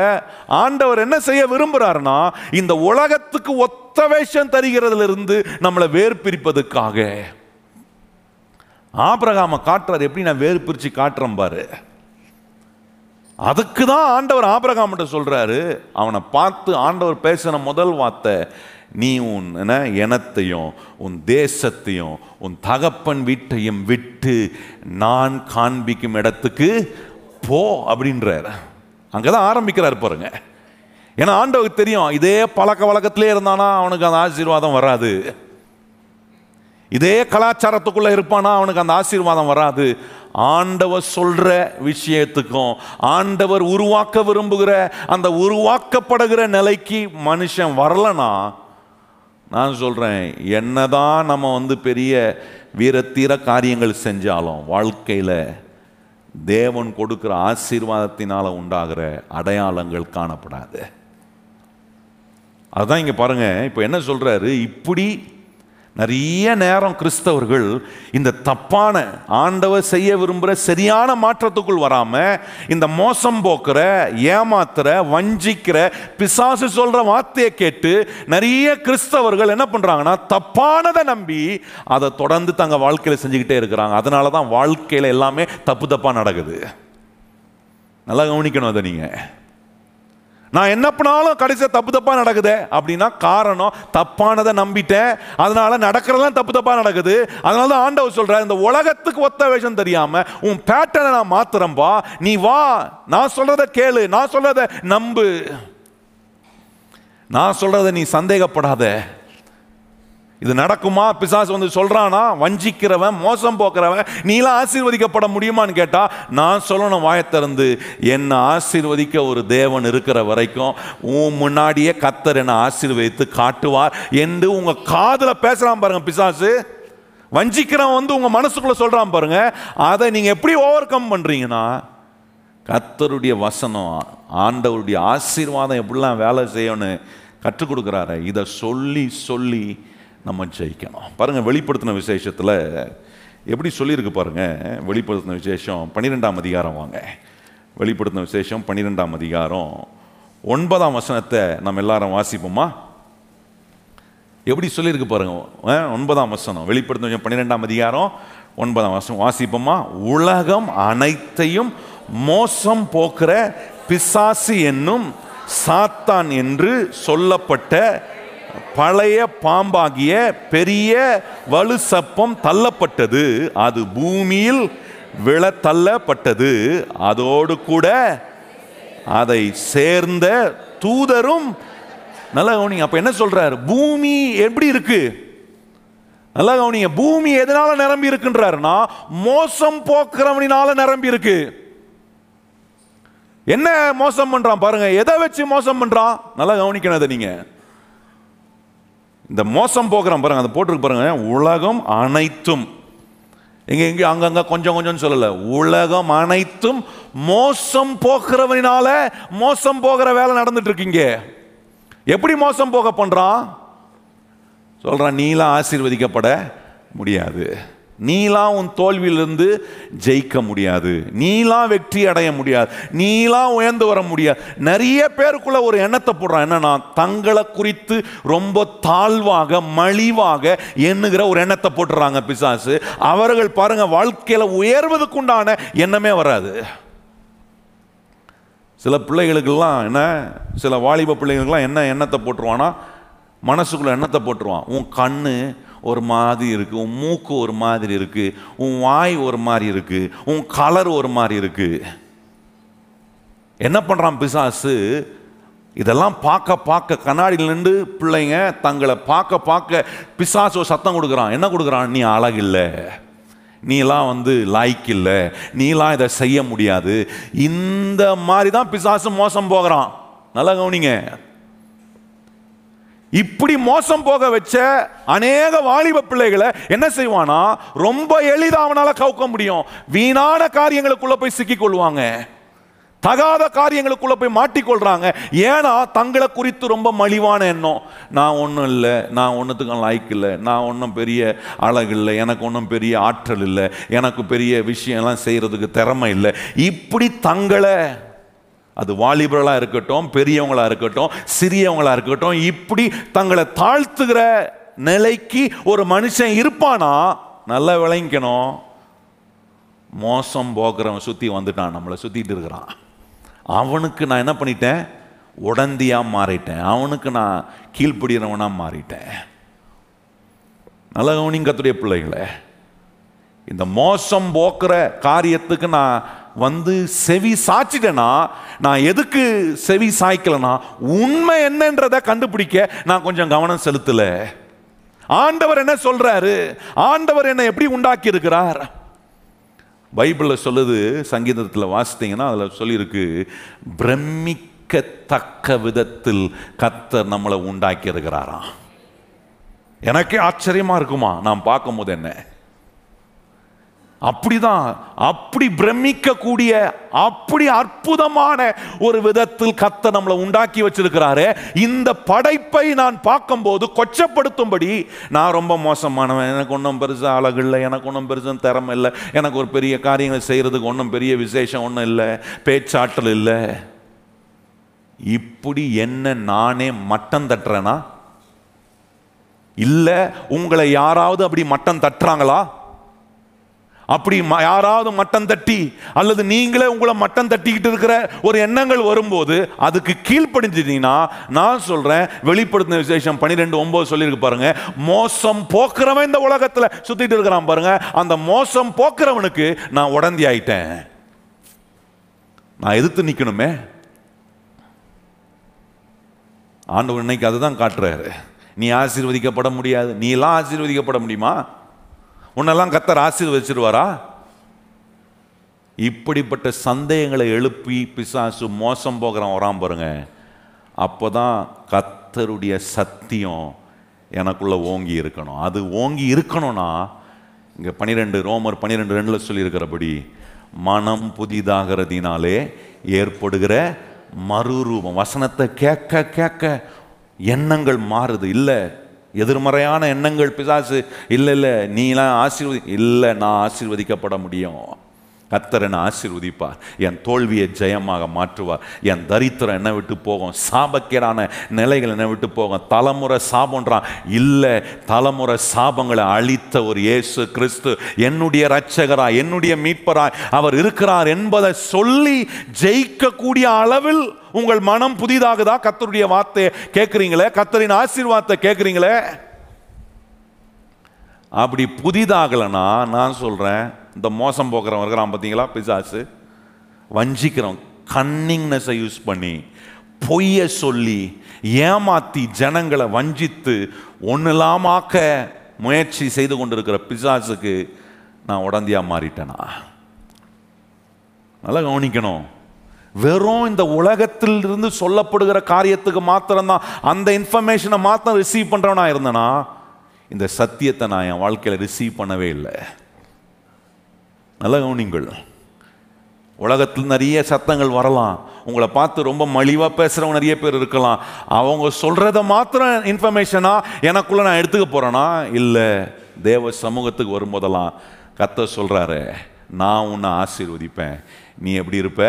ஆண்டவர் என்ன செய்ய விரும்புகிறாருன்னா, இந்த உலகத்துக்கு ஒத்த வேஷம் தருகிறதுலேருந்து நம்மளை வேறு பிரிப்பதுக்காக ஆபிரகாம காட்டுறாரு. எப்படி நான் வேறு பிரித்து காட்டுறேன் பாரு. அதுக்கு தான் ஆண்டவர் ஆபிரகாம்கிட்ட சொல்கிறாரு, அவனை பார்த்து ஆண்டவர் பேசின முதல் வார்த்தை, நீ உன் இனத்தையும் உன் தேசத்தையும் உன் தகப்பன் வீட்டையும் விட்டு நான் காண்பிக்கும் இடத்துக்கு போ அப்படின்றார். அங்கே தான் ஆரம்பிக்கிறார் பாருங்க. ஏன்னா ஆண்டவருக்கு தெரியும், இதே பழக்க வழக்கத்திலே இருந்தானா அவனுக்கு அந்த ஆசீர்வாதம் வராது, இதே கலாச்சாரத்துக்குள்ளே இருப்பானா அவனுக்கு அந்த ஆசீர்வாதம் வராது. ஆண்டவர் சொல்கிற விஷயத்துக்கும் ஆண்டவர் உருவாக்க விரும்புகிற அந்த உருவாக்கப்படுகிற நிலைக்கு மனுஷன் வரலனா, நான் சொல்கிறேன், என்னதான் நம்ம பெரிய வீரத்தீர காரியங்கள் செஞ்சாலும் வாழ்க்கையில் தேவன் கொடுக்குற ஆசீர்வாதத்தினால் உண்டாகிற அடையாளங்கள் காணப்படாது. அதுதான் இங்கே பாருங்கள் இப்போ என்ன சொல்கிறாரு. இப்படி நிறைய நேரம் கிறிஸ்தவர்கள் இந்த தப்பான ஆண்டவர் செய்ய விரும்புகிற சரியான மாற்றத்துக்குள் வராமல் இந்த மோசம் போக்குற, ஏமாத்துற, வஞ்சிக்கிற, பிசாசு சொல்கிற வார்த்தையை கேட்டு நிறைய கிறிஸ்தவர்கள் என்ன பண்ணுறாங்கன்னா, தப்பானதை நம்பி அதை தொடர்ந்து தங்கள் வாழ்க்கையில் செஞ்சுக்கிட்டே இருக்கிறாங்க. அதனால தான் வாழ்க்கையில் எல்லாமே தப்பு தப்பாக நடக்குது. நல்லா கவனிக்கணும் அதை. நீங்கள் நான் என்ன பண்ணாலும் கடைசியாக தப்பு தப்பாக நடக்குது அப்படின்னா காரணம் தப்பானதை நம்பிட்டேன், அதனால நடக்கிறதெல்லாம் தப்பு தப்பாக நடக்குது. அதனால தான் ஆண்டவர் சொல்கிறார், இந்த உலகத்துக்கு ஒத்த வேஷம் தெரியாமல் உன் பேட்டர்னை நான் மாத்துறேன்பா, நீ வா, நான் சொல்கிறத கேளு, நான் சொல்கிறத நம்பு, நான் சொல்கிறத நீ சந்தேகப்படாத. இது நடக்குமா? பிசாசு சொல்கிறானா? வஞ்சிக்கிறவன், மோசம் போக்குறவன், நீலாம் ஆசீர்வதிக்கப்பட முடியுமான்னு கேட்டால் நான் சொல்லணும் வாயத்திறந்து, என்னை ஆசீர்வதிக்க ஒரு தேவன் இருக்கிற வரைக்கும் உன் முன்னாடியே கர்த்தர் என்னை ஆசீர்வதித்து காட்டுவார் என்று உங்கள் காதில் பேசுகிறான் பாருங்கள் பிசாசு. வஞ்சிக்கிறவன் உங்கள் மனசுக்குள்ளே சொல்கிறான் பாருங்கள். அதை நீங்கள் எப்படி ஓவர் கம் பண்ணுறீங்கன்னா, கர்த்தருடைய வசனம், ஆண்டவருடைய ஆசீர்வாதம் எப்படிலாம் வேலை செய்யணும்னு கற்றுக் கொடுக்குறாரு. இதை சொல்லி சொல்லி நம்ம ஜெயிக்கணும். பாருங்கள் வெளிப்படுத்தின விசேஷத்தில் எப்படி சொல்லியிருக்கு பாருங்கள். வெளிப்படுத்தின விசேஷம் 12ஆம் அதிகாரம் வாங்க. வெளிப்படுத்தின விசேஷம் 12ஆம் அதிகாரம் 9ஆம் வசனத்தை நம்ம எல்லாரும் வாசிப்போமா? எப்படி சொல்லியிருக்கு பாருங்கள். 9ஆம் வசனம், வெளிப்படுத்தின விசேஷம் 12ஆம் அதிகாரம் 9ஆம் வசனம் வாசிப்போமா? உலகம் அனைத்தையும் மோசம் போக்குற பிசாசு என்னும் சாத்தான் என்று சொல்லப்பட்ட பழைய பாம்பாகிய பெரிய வலு சப்பம் தள்ளப்பட்டது, அது பூமியில் விழ தள்ளப்பட்டது, அதோடு கூட அதை சேர்ந்த தூதரும். நல்லா கவனிங்க. அப்ப என்ன சொல்றாரு? பூமி எப்படி இருக்கு? நல்லா கவனிங்க. பூமி எதனால நிரம்பி இருக்குன்றாருன்னா, மோசம் போக்குறவனால நிரம்பி இருக்கு. என்ன மோசம் பண்றான் பாருங்க, எதை வச்சு மோசம் பண்றான்? நல்லா கவனிக்கணும் அதை. நீங்க இந்த மோசம் போக்குறான் பாருங்க, அதை போட்டிருக்கு பாருங்க. உலகம் அனைத்தும் இங்கே எங்கே அங்கங்கே கொஞ்சம் கொஞ்சம்னு சொல்லலை, உலகம் அனைத்தும் மோசம் போகிறவனால மோசம் போகிற வேலை நடந்துட்டு இருக்கீங்க. எப்படி மோசம் போக பண்ணுறான் சொல்கிறான், நீலாம் ஆசீர்வதிக்கப்பட முடியாது, நீலாம் உன் தோல்வியிலிருந்து ஜெயிக்க முடியாது, நீலாம் வெற்றி அடைய முடியாது, நீலாம் உயர்ந்து வர முடியாது. நிறைய பேருக்குள்ள ஒரு எண்ணத்தை போடுறான், என்னன்னா தங்களை குறித்து ரொம்ப தாழ்வாக மலிவாக எண்ணுகிற ஒரு எண்ணத்தை போட்டுறாங்க பிசாசு. அவர்கள் பாருங்க வாழ்க்கையில உயர்வதுக்குண்டான எண்ணமே வராது. சில பிள்ளைகளுக்கெல்லாம் என்ன, சில வாலிப பிள்ளைகளுக்கெல்லாம் என்ன எண்ணத்தை போட்டுருவான்னா, மனசுக்குள்ள எண்ணத்தை போட்டுருவான், உன் கண்ணு ஒரு மாதிரி இருக்குது, உன் மூக்கு ஒரு மாதிரி இருக்குது, உன் வாய் ஒரு மாதிரி இருக்குது, உன் கலர் ஒரு மாதிரி இருக்குது. என்ன பண்ணுறான் பிசாசு, இதெல்லாம் பார்க்க பார்க்க கண்ணாடியில் நின்று பிள்ளைங்க தங்களை பார்க்க பார்க்க பிசாசு ஒரு சத்தம் கொடுக்குறான். என்ன கொடுக்குறான், நீ அழகில்லை, நீலாம் லாய்க் இல்லை, நீலாம் இதை செய்ய முடியாது. இந்த மாதிரி தான் பிசாசு மோசம் போகிறான். நல்லா கவனிங்க, இப்படி மோசம் போக வச்ச அநேக வாலிப பிள்ளைகளை என்ன செய்வானா, ரொம்ப எளிதாக அவனால் கவுக்க முடியும். வீணான காரியங்களுக்குள்ள போய் சிக்கிக்கொள்வாங்க, தகாத காரியங்களுக்குள்ள போய் மாட்டிக்கொள்றாங்க. ஏன்னா தங்களை குறித்து ரொம்ப மலிவான எண்ணம், நான் ஒன்றும் இல்லை, நான் ஒன்றுத்துக்கும் லாய்க்கு இல்லை, நான் ஒன்றும் பெரிய அழகு இல்லை, எனக்கு ஒன்றும் பெரிய ஆற்றல் இல்லை, எனக்கு பெரிய விஷயம்லாம் செய்கிறதுக்கு திறமை இல்லை. இப்படி தங்களை, அது வாலிபர்களாக இருக்கட்டும், பெரியவங்களாக இருக்கட்டும், சிறியவங்களாக இருக்கட்டும், இப்படி தங்களை தாழ்த்துகிற நிலைக்கு ஒரு மனுஷன் இருப்பானா, நல்லா விளங்கணும், மோசம் போக்குறவன் சுற்றி வந்துட்டான், நம்மளை சுற்றிட்டு இருக்கிறான். அவனுக்கு நான் என்ன பண்ணிட்டேன், உடந்தியாக மாறிட்டேன், அவனுக்கு நான் கீழ்ப்படுகிறவனாக மாறிட்டேன். நல்லா கவனிங்க கர்த்தருடைய பிள்ளைகளை, இந்த மோசம் போக்குற காரியத்துக்கு நான் செவி சாய்ச்சிட்டேன்னா, நான் எதுக்கு செவி சாய்க்கலனா, உண்மை என்னன்றதை கண்டுபிடிக்க நான் கொஞ்சம் கவனம் செலுத்தல. ஆண்டவர் என்ன சொல்றாரு, ஆண்டவர் என்ன எப்படி உண்டாக்கி இருக்கிறார், பைபிளில் சொல்லுது. சங்கீதத்தில் வாசித்தீங்கன்னா அதில் சொல்லியிருக்கு, பிரமிக்கத்தக்க விதத்தில் கர்த்தர் நம்மளை உண்டாக்கி இருக்கிறாராம். எனக்கே ஆச்சரியமா இருக்குமா நான் பார்க்கும் போது, என்ன அப்படிதான், அப்படி பிரமிக்க கூடிய, அப்படி அற்புதமான ஒரு விதத்தில் கர்த்தர் நம்மளை உண்டாக்கி வச்சிருக்கிறாரு. இந்த படைப்பை நான் பார்க்கும்போது கொச்சப்படுத்தும்படி, நான் ரொம்ப மோசமானவன், எனக்கு ஒன்றும் பெருசாக அழகு இல்லை, எனக்கு ஒன்றும் பெருசாக திறமை இல்லை, எனக்கு ஒரு பெரிய காரியங்களை செய்கிறதுக்கு ஒன்றும் பெரிய விசேஷம் ஒன்றும் இல்லை, பேச்சாற்றல் இல்லை, இப்படி என்ன நானே மட்டம் தட்டுறேனா, இல்லை உங்களை யாராவது அப்படி மட்டம் தட்டுறாங்களா, அப்படி யாராவது மட்டம் தட்டி அல்லது நீங்களே உங்களை மட்டம் தட்டிக்கிட்டு இருக்கிற ஒரு எண்ணங்கள் வரும்போது அதுக்கு கீழ்ப்படிஞ்சிட்டீங்கன்னா, நான் சொல்றேன் வெளிப்படுத்தின விசேஷம் 12:9 சொல்லியிருக்கு பாருங்க, மோசம் போக்குறவன் இந்த உலகத்தில் சுத்திட்டு இருக்கிறான் பாருங்க, அந்த மோசம் போக்குறவனுக்கு நான் உடந்தி ஆயிட்டேன், நான் எதிர்த்து நிக்கணுமே. ஆண்டவர் இன்னைக்கு அதுதான் காட்டுறாரு, நீ ஆசீர்வதிக்கப்பட முடியாது, நீ எல்லாம் ஆசீர்வதிக்கப்பட முடியுமா, உன்னெல்லாம் கர்த்தர் ஆசீர்வதிச்சிருவாரா. இப்படிப்பட்ட சந்தேகங்களை எழுப்பி பிசாசு மோசம் போகிறவன் வரான் பாருங்க, அப்போதான் கர்த்தருடைய சத்தியம் எனக்குள்ள ஓங்கி இருக்கணும். அது ஓங்கி இருக்கணும்னா இங்கே ரோமர் 12:2 சொல்லியிருக்கிறபடி, மனம் புதிதாகிறதினாலே ஏற்படுகிற மறுரூபம். வசனத்தை கேட்க கேட்க எண்ணங்கள் மாறுது. இல்லை எதிர்மறையான எண்ணங்கள் பிசாசு, இல்லை இல்லை நீலாம் ஆசீர்வதி, இல்லை நான் ஆசீர்வதிக்கப்பட முடியும், கர்த்தர் என்னை ஆசீர்வதிப்பார், என் தோல்வியை ஜெயமாக மாற்றுவார், என் தரித்திரம் என்னை விட்டு போகும், சாபக்கேடான நிலைகள் என்னை விட்டு போகும், தலைமுறை சாபன்றான், இல்லை தலைமுறை சாபங்களை அழித்த ஒரு இயேசு கிறிஸ்து என்னுடைய இரட்சகராய் என்னுடைய மீட்பராய் அவர் இருக்கிறார் என்பதை சொல்லி ஜெயிக்கக்கூடிய அளவில் உங்கள் மனம் புதிதாகுதா, கர்த்தருடைய வார்த்தையை கேட்குறீங்களே, கர்த்தரின் ஆசீர்வாதத்தை கேட்குறீங்களே. அப்படி புதிதாகலைன்னா நான் சொல்கிறேன், இந்த மோசம் போக்குறவன் இருக்கிறான் பார்த்தீங்களா பிசாசு, வஞ்சிக்கிறவன் கன்னிங்னஸை யூஸ் பண்ணி பொய்யை சொல்லி ஏமாற்றி ஜனங்களை வஞ்சித்து ஒன்று இல்லாமாக்க முயற்சி செய்து கொண்டிருக்கிற பிசாசுக்கு நான் உடந்தையாக மாறிட்டேனா. நல்லா கவனிக்கணும், வெறும் இந்த உலகத்திலிருந்து சொல்லப்படுகிற காரியத்துக்கு மாத்திரம்தான் அந்த இன்ஃபர்மேஷனை மாத்திரம் ரிசீவ் பண்ணுறவனா இருந்தேனா, இந்த சத்தியத்தை நான் என் வாழ்க்கையில் ரிசீவ் பண்ணவே இல்லை. நல்லா கவனிங்கள். உலகத்தில் நிறைய சத்தங்கள் வரலாம், உங்களை பார்த்து ரொம்ப மலிவாக பேசுகிறவங்க நிறைய பேர் இருக்கலாம். அவங்க சொல்கிறத மாத்திரம் இன்ஃபர்மேஷனாக எனக்குள்ளே நான் எடுத்துக்க போகிறேன்னா இல்லை. தேவ சமூகத்துக்கு வரும்போதெல்லாம் கர்த்தர் சொல்கிறாரு, நான் உன்னை ஆசீர்வதிப்பேன், நீ எப்படி இருப்ப?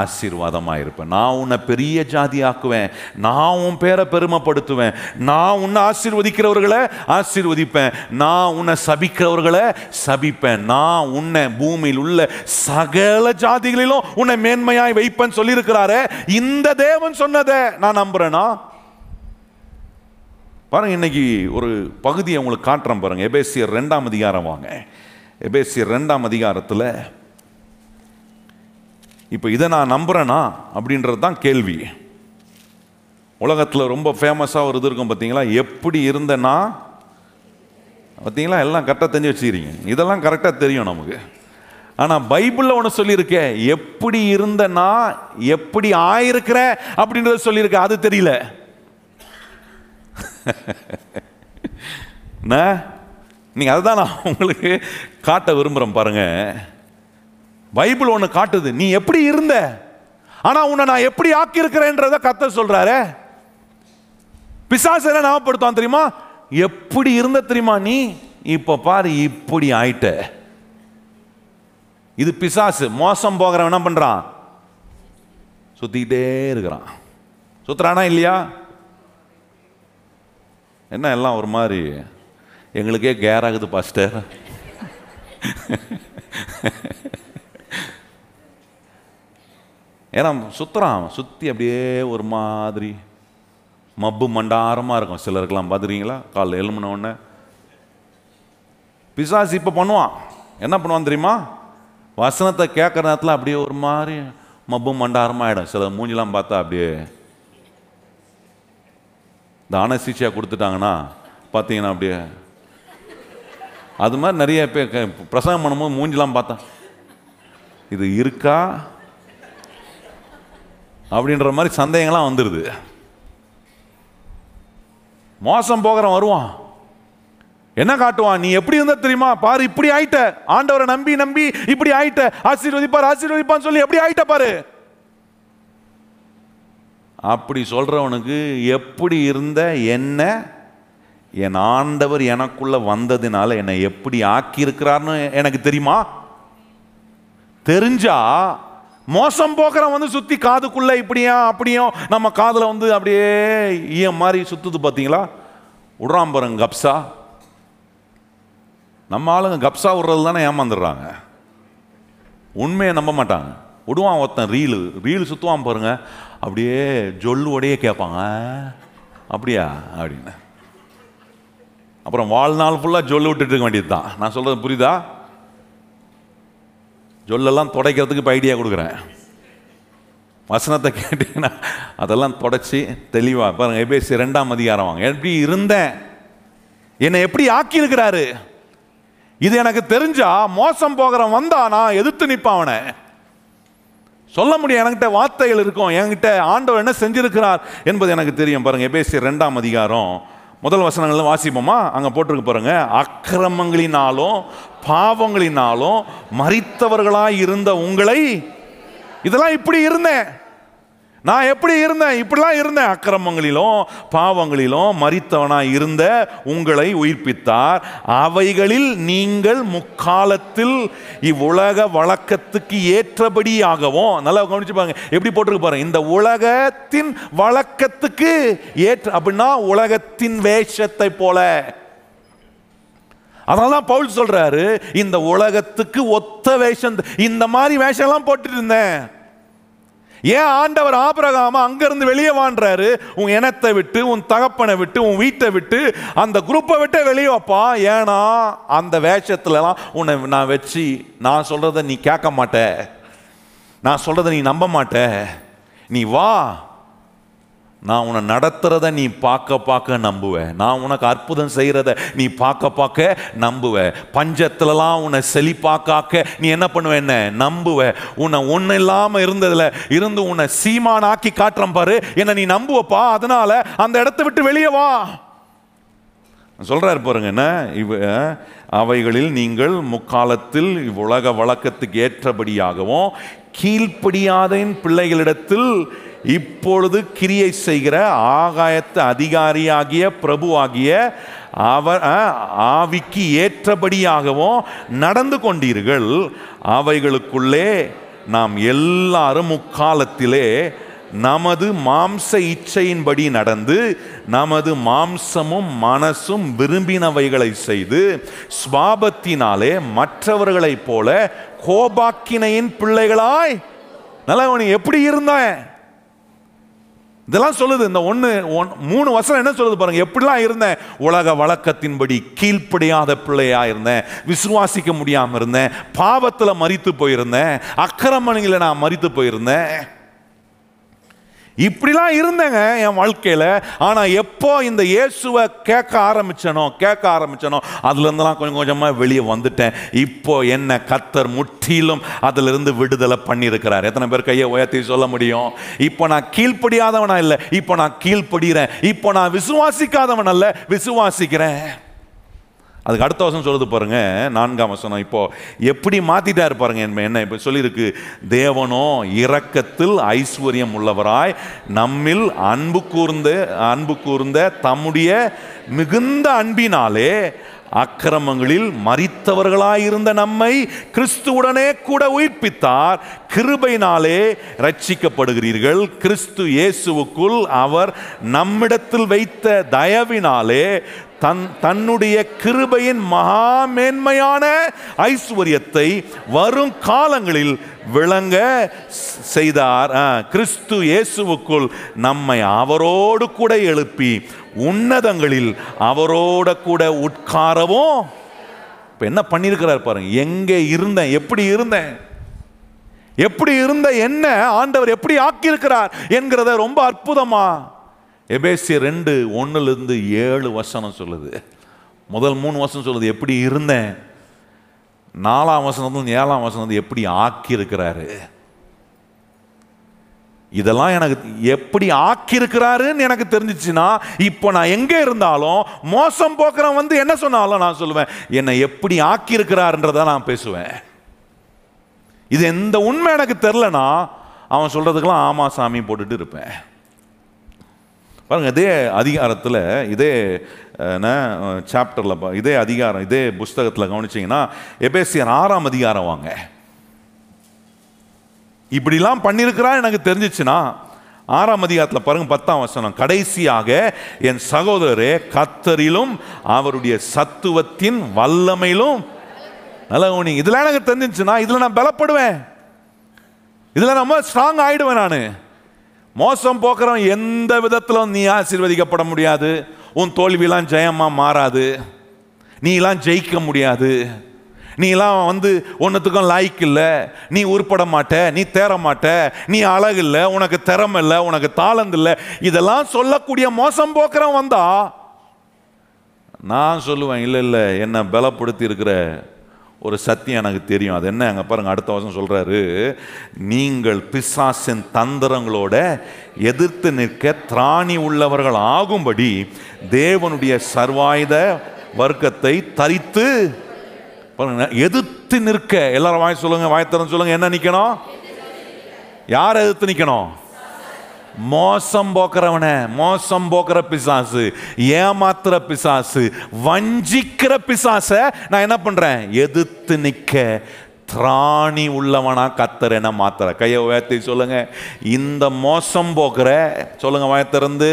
ஆசீர்வாதமாக இருப்பேன். நான் உன்னை பெரிய ஜாதி ஆக்குவேன், நான் உன் பேரை பெருமைப்படுத்துவேன், நான் உன்னை ஆசீர்வதிக்கிறவர்களை ஆசீர்வதிப்பேன், நான் உன்னை சபிக்கிறவர்களை சபிப்பேன், நான் உன்னை பூமியில் உள்ள சகல ஜாதிகளிலும் உன்னை மேன்மையாய் வைப்பேன்னு சொல்லியிருக்கிறாரு. இந்த தேவன் சொன்னதை நான் நம்புறேன்னா பாருங்க, இன்னைக்கு ஒரு பகுதியை உங்களுக்கு காட்டுறேன் பாருங்க. எபேசியர் 2ஆம் அதிகாரம் வாங்க. எபேசியர் 2ஆம் அதிகாரத்தில் இப்போ இதை நான் நம்புகிறேனா அப்படின்றது தான் கேள்வி. உலகத்தில் ரொம்ப ஃபேமஸாக ஒரு இது இருக்கும் பார்த்தீங்களா, எப்படி இருந்தேன்னா பார்த்தீங்களா, எல்லாம் கரெக்டாக தெரிஞ்சு வச்சுக்கிறீங்க, இதெல்லாம் கரெக்டாக தெரியும் நமக்கு. ஆனால் பைபிளில் ஒன்று சொல்லியிருக்கேன், எப்படி இருந்தேன்னா எப்படி ஆயிருக்கிற அப்படின்றத சொல்லியிருக்கேன், அது தெரியல. நீங்கள் அதை தான் நான் உங்களுக்கு காட்ட விரும்புகிறேன் பாருங்கள். பைபிள் ஒன்று காட்டுது, நீ எப்படி இருந்த, ஆனால் உன்னை நான் எப்படி ஆக்கியிருக்கிறேன்றத கர்த்தர் சொல்கிறாரு. பிசாசு என்ன ஞாபகப்படுத்துவான் தெரியுமா, எப்படி இருந்த தெரியுமா நீ, இப்போ பாரு இப்படி ஆயிட்ட. இது பிசாசு. மோசம் போகிறவன் என்ன பண்ணுறான், சுற்றிக்கிட்டே இருக்கிறான். சுற்றுறானா இல்லையா? என்ன எல்லாம் ஒரு மாதிரி எங்களுக்கே கேர் ஆகுது பாஸ்டர். ஏன்னா சுற்றுறான், சுற்றி அப்படியே ஒரு மாதிரி மப்பு மண்டாரமாக இருக்கும். சிலருக்கெல்லாம் பார்த்துருக்கீங்களா, கால் எழுமுன உடனே பிசாசு இப்போ பண்ணுவான். என்ன பண்ணுவான் தெரியுமா, வசனத்தை கேட்குற நேரத்தில் அப்படியே ஒரு மாதிரி மப்பு மண்டாரமாக ஆகிடும். சில மூஞ்சிலாம் பார்த்தா அப்படியே தான சிகிச்சையாக கொடுத்துட்டாங்கன்னா பார்த்தீங்கன்னா அப்படியே அது மாதிரி நிறைய பேர் பிரசங்கம் பண்ணும்போது மூஞ்சிலாம் பார்த்தா இது இருக்கா அப்படின்ற மாதிரி சந்தேகங்கள்லாம் வந்துடுது. மோசம் போகிறவன் வருவான், என்ன காட்டுவான், நீ எப்படி இருந்தா தெரியுமா பாரு இப்படி ஆயிட்ட, ஆண்டவரை நம்பி நம்பி இப்படி ஆயிட்ட, ஆசீர்வதிப்பார் ஆசீர்வதிப்பான்னு சொல்லி எப்படி ஆயிட்ட பாரு. அப்படி சொல்றவனுக்கு எப்படி இருந்த என்ன என் ஆண்டவர் எனக்குள்ள வந்ததுனால என்னை எப்படி ஆக்கி இருக்கிறார்னு எனக்கு தெரியுமா? தெரிஞ்சா மோசம் போகிறவன் வந்து சுற்றி காதுக்குள்ளே இப்படியா அப்படியோ நம்ம காதில் வந்து அப்படியே ஈயம் மாதிரி சுற்றுது பார்த்தீங்களா, விடுறாம்பரம் கப்ஸா. நம்ம ஆளுங்க கப்ஸா விடுறது தானே ஏமாந்துடுறாங்க, உண்மையை நம்ப மாட்டாங்க. விடுவான் ஒருத்தன் ரீல் சுற்றுவான் பாருங்க, அப்படியே ஜொல்லுவோடையே கேட்பாங்க அப்படியா அப்படின்னு. அப்புறம் வாழ்நாள் ஃபுல்லாக ஜொல்லு விட்டுட்டு இருக்க வேண்டியது தான். நான் சொல்கிறது புரியுதா? சொல்லெல்லாம் துடைக்கிறதுக்கு இப்போ ஐடியா கொடுக்குறேன். வசனத்தை கேட்டீங்கன்னா அதெல்லாம் துடைச்சி தெளிவாக பாருங்க. எபேசியர் 2ஆம் அதிகாரம் வாங்க. எப்படி இருந்தேன், என்னை எப்படி ஆக்கியிருக்கிறாரு, இது எனக்கு தெரிஞ்சா மோசம் போகிறவன் வந்தா நான் எதிர்த்து நிற்பேன். அவனை சொல்ல முடியும், என்கிட்ட வார்த்தைகள் இருக்கும், என்கிட்ட ஆண்டவர் என்ன செஞ்சிருக்கிறார் என்பது எனக்கு தெரியும். பாருங்க எபேசியர் 2ஆம் அதிகாரம் முதல் வசனங்கள்லாம் வாசிப்போமா, அங்கே போட்டிருக்கு பாருங்க. அக்கிரமங்களினாலும் பாவங்களினாலும் மரித்தவர்களாய் இருந்த உங்களை, இதெல்லாம் இப்படி இருந்தேன், நான் எப்படி இருந்தேன், இப்படிலாம் இருந்தேன், அக்கிரமங்களிலும் பாவங்களிலும் மரித்தவனாய் இருந்த உங்களை உயிர்ப்பித்தார். அவைகளில் நீங்கள் முக்காலத்தில் இவ்வுலக வழக்கத்துக்கு ஏற்றபடியாகவும், நல்லா கவனிச்சு பாருங்க எப்படி போட்டிருக்கு பாருங்க, இந்த உலகத்தின் வழக்கத்துக்கு ஏற்ற அப்படின்னா உலகத்தின் வேஷத்தை போல. அதனால்தான் பவுல் சொல்றாரு, இந்த உலகத்துக்கு ஒத்த வேஷம், இந்த மாதிரி வேஷம் எல்லாம் போட்டுட்டு இருந்தேன். ஏன் ஆண்டவர் ஆபிரகாம அங்கிருந்து வெளியே வான்றாரு, உன் இனத்தை விட்டு உன் தகப்பனை விட்டு உன் வீட்டை விட்டு அந்த குரூப்பை விட்டு வெளியே வைப்பா, ஏன்னா அந்த வேஷத்துலலாம் உன்னை நான் வச்சு நான் சொல்கிறத நீ கேட்க மாட்ட, நான் சொல்கிறத நீ நம்ப மாட்ட, நீ வா நான் உன்னை நடத்துகிறத நீ பார்க்க பார்க்க நம்புவேன், நான் உனக்கு அற்புதம் செய்கிறத நீ பார்க்க பார்க்க நம்புவேன், பஞ்சத்திலலாம் உன்னை செழிப்பாக்காக்க நீ என்ன பண்ணுவேன் என்ன நம்புவேன், உன்னை ஒன்றும் இல்லாமல் இருந்ததில் இருந்து உன்னை சீமானாக்கி காட்டுறேன் பாரு, என்னை நீ நம்புவப்பா, அதனால் அந்த இடத்த விட்டு வெளியே வா. சொல்கிறார் பாருங்க, என்ன அவைகளில் நீங்கள் முக்காலத்தில் இவ்வுலக வழக்கத்துக்கு ஏற்றபடியாகவும் கீழ்ப்படியாதையின் பிள்ளைகளிடத்தில் இப்பொழுது கிரியை செய்கிற ஆகாயத்து அதிகாரியாகிய பிரபுவாகிய அவர் ஆவிக்கு ஏற்றபடியாகவும் நடந்து கொண்டீர்கள். அவைகளுக்குள்ளே நாம் எல்லாரும் முக்காலத்திலே நமது மாம்ச இச்சையின்படி நடந்து நமது மாம்சமும் மனசும் விரும்பினவைகளை செய்து ஸ்வாபத்தினாலே மற்றவர்களைப் போல கோபாக்கினையின் பிள்ளைகளாய். நல்லவன் எப்படி இருந்தான் இதெல்லாம் சொல்லுது. இந்த மூணு வசனம் என்ன சொல்லுது பாருங்க, எப்படிலாம் இருந்தேன், உலக வழக்கத்தின்படி கீழ்ப்படியாத பிள்ளையா இருந்தேன், விசுவாசிக்க முடியாமல் இருந்தேன், பாவத்தில் மரித்து போயிருந்தேன், அக்கிரமணியில் நான் மரித்து போயிருந்தேன், இப்படிலாம் இருந்தேங்க என் வாழ்க்கையில். ஆனால் எப்போ இந்த இயேசுவை கேட்க ஆரம்பிச்சனோ அதுலேருந்துலாம் கொஞ்சம் கொஞ்சமாக வெளியே வந்துட்டேன். இப்போ என்ன கர்த்தர் முற்றிலும் அதிலிருந்து விடுதலை பண்ணியிருக்கிறார். எத்தனை பேர் கையை உயர்த்தி சொல்ல முடியும்? இப்போ நான் கீழ்ப்படியாதவனா இல்லை, இப்போ நான் கீழ்ப்படுகிறேன். இப்போ நான் விசுவாசிக்காதவன் அல்ல, விசுவாசிக்கிறேன். அதுக்கு அடுத்த வசனம் சொல்லுது பாருங்க, 4ஆம் வசனம். இப்போ எப்படி மாத்திட்டாரு பாருங்க என்ன இப்போ சொல்லியிருக்கு, தேவனோ இரக்கத்தில் ஐஸ்வர்யம் உள்ளவராய் நம்மில் அன்பு கூர்ந்த தம்முடைய மிகுந்த அன்பினாலே அக்கிரமங்களில் மரித்தவர்களாயிருந்த நம்மை கிறிஸ்துவுடனே கூட உயிர்ப்பித்தார். கிருபையினாலே ரட்சிக்கப்படுகிறீர்கள். கிறிஸ்து இயேசுவுக்குள் அவர் நம்மிடத்தில் வைத்த தயவினாலே தன்னுடைய கிருபையின் மகா மேன்மையான ஐஸ்வர்யத்தை வரும் காலங்களில் விளங்க செய்தார். கிறிஸ்து இயேசுவுக்குள் நம்மை அவரோடு கூட எழுப்பி உன்னதங்களில் அவரோட கூட உட்காரவும். இப்போ என்ன பண்ணியிருக்கிறார் பாருங்க, எங்கே இருந்தேன், எப்படி இருந்த என்ன ஆண்டவர் எப்படி ஆக்கியிருக்கிறார் என்கிறத ரொம்ப அற்புதமா எபேசியர் 2:1-7 சொல்லுது. முதல் 3 சொல்லுது எப்படி இருந்தேன், 4ஆம் வசனம் 7ஆம் வசனம் வந்து எப்படி ஆக்கியிருக்கிறாரு. இதெல்லாம் எனக்கு எப்படி ஆக்கியிருக்கிறாருன்னு எனக்கு தெரிஞ்சிச்சுன்னா, இப்போ நான் எங்கே இருந்தாலும் மோசம் போக்குறவன் வந்து என்ன சொன்னாலும் நான் சொல்லுவேன், என்னை எப்படி ஆக்கியிருக்கிறாருன்றதை நான் பேசுவேன். இது எந்த உண்மை எனக்கு தெரிலனா அவன் சொல்கிறதுக்கெல்லாம் ஆமா சாமி போட்டுட்டு இருப்பேன். பாருங்கள், இதே அதிகாரத்தில் இதே சாப்டரில் இதே அதிகாரம் இதே புஸ்தகத்தில் கவனிச்சிங்கன்னா எபேசியர் 6ஆம் அதிகாரம் வாங்க, இப்படிலாம் பண்ணியிருக்கிறா எனக்கு தெரிஞ்சிச்சுன்னா 6ஆம் அதிகாரத்தில் பாருங்கள் 10ஆம் வசனம். கடைசியாக என் சகோதரரே கர்த்தரிலும் அவருடைய சத்துவத்தின் வல்லமையிலும் நல்ல, இதெல்லாம் எனக்கு தெரிஞ்சிச்சுன்னா இதில் நான் பலப்படுவேன், இதில் நம்ம ஸ்ட்ராங் ஆகிடுவேன். நான் மோசம் போக்குறவன் எந்த விதத்திலும் நீ ஆசீர்வதிக்கப்பட முடியாது, உன் தோல்வியெல்லாம் ஜெயமாக மாறாது, நீலாம் ஜெயிக்க முடியாது, நீலாம் வந்து ஒன்றுத்துக்கும் லாய்க்கு இல்லை, நீ உருப்பட மாட்ட, நீ தேர மாட்ட, நீ அழகில்லை, உனக்கு திறமை இல்லை, உனக்கு தாளந்து இல்லை, இதெல்லாம் சொல்லக்கூடிய மோசம் போக்குறவன் வந்தா நான் சொல்லுவேன், இல்லை என்னை பலப்படுத்தி இருக்கிற ஒரு சத்தியம் எனக்கு தெரியும். அது என்ன அங்கே பாருங்கள், அடுத்த வருஷம் சொல்கிறாரு, நீங்கள் பிசாசின் தந்திரங்களோட எதிர்த்து நிற்க திராணி உள்ளவர்கள் ஆகும்படி தேவனுடைய சர்வாயுத வர்க்கத்தை தரித்து பாருங்க, எதிர்த்து நிற்க. எல்லாரும் வாய் சொல்லுங்க, வாய்த்தரம் சொல்லுங்க, என்ன நிற்கணும், யார் எதிர்த்து நிற்கணும், மோசம் போக்குறவனை, மோசம் போக்குற பிசாசு, ஏமாத்துற பிசாசு, வஞ்சிக்கிற பிசாச நான் என்ன பண்றேன், எதிர்த்து நிக்க திராணி உள்ளவனா கத்தர் என்ன மாத்துற. கையை உயர்த்தி சொல்லுங்க, இந்த மோசம் போக்குற சொல்லுங்க வாயத்திறந்து,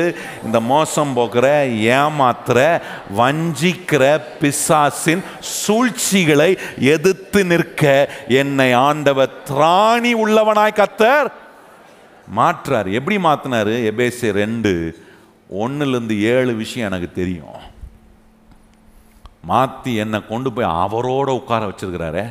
இந்த மோசம் போக்குற ஏமாத்துற வஞ்சிக்கிற பிசாசின் சூழ்ச்சிகளை எதிர்த்து நிற்க என்னை ஆண்டவர் திராணி உள்ளவனாய் கத்தர் மாற்றார். எப்படி மாற்றினாரு, எபேசியர் 2:1-7 விஷயம் எனக்கு தெரியும், மாற்றி என்னை கொண்டு போய் அவரோட உட்கார வச்சிருக்கிறாரு.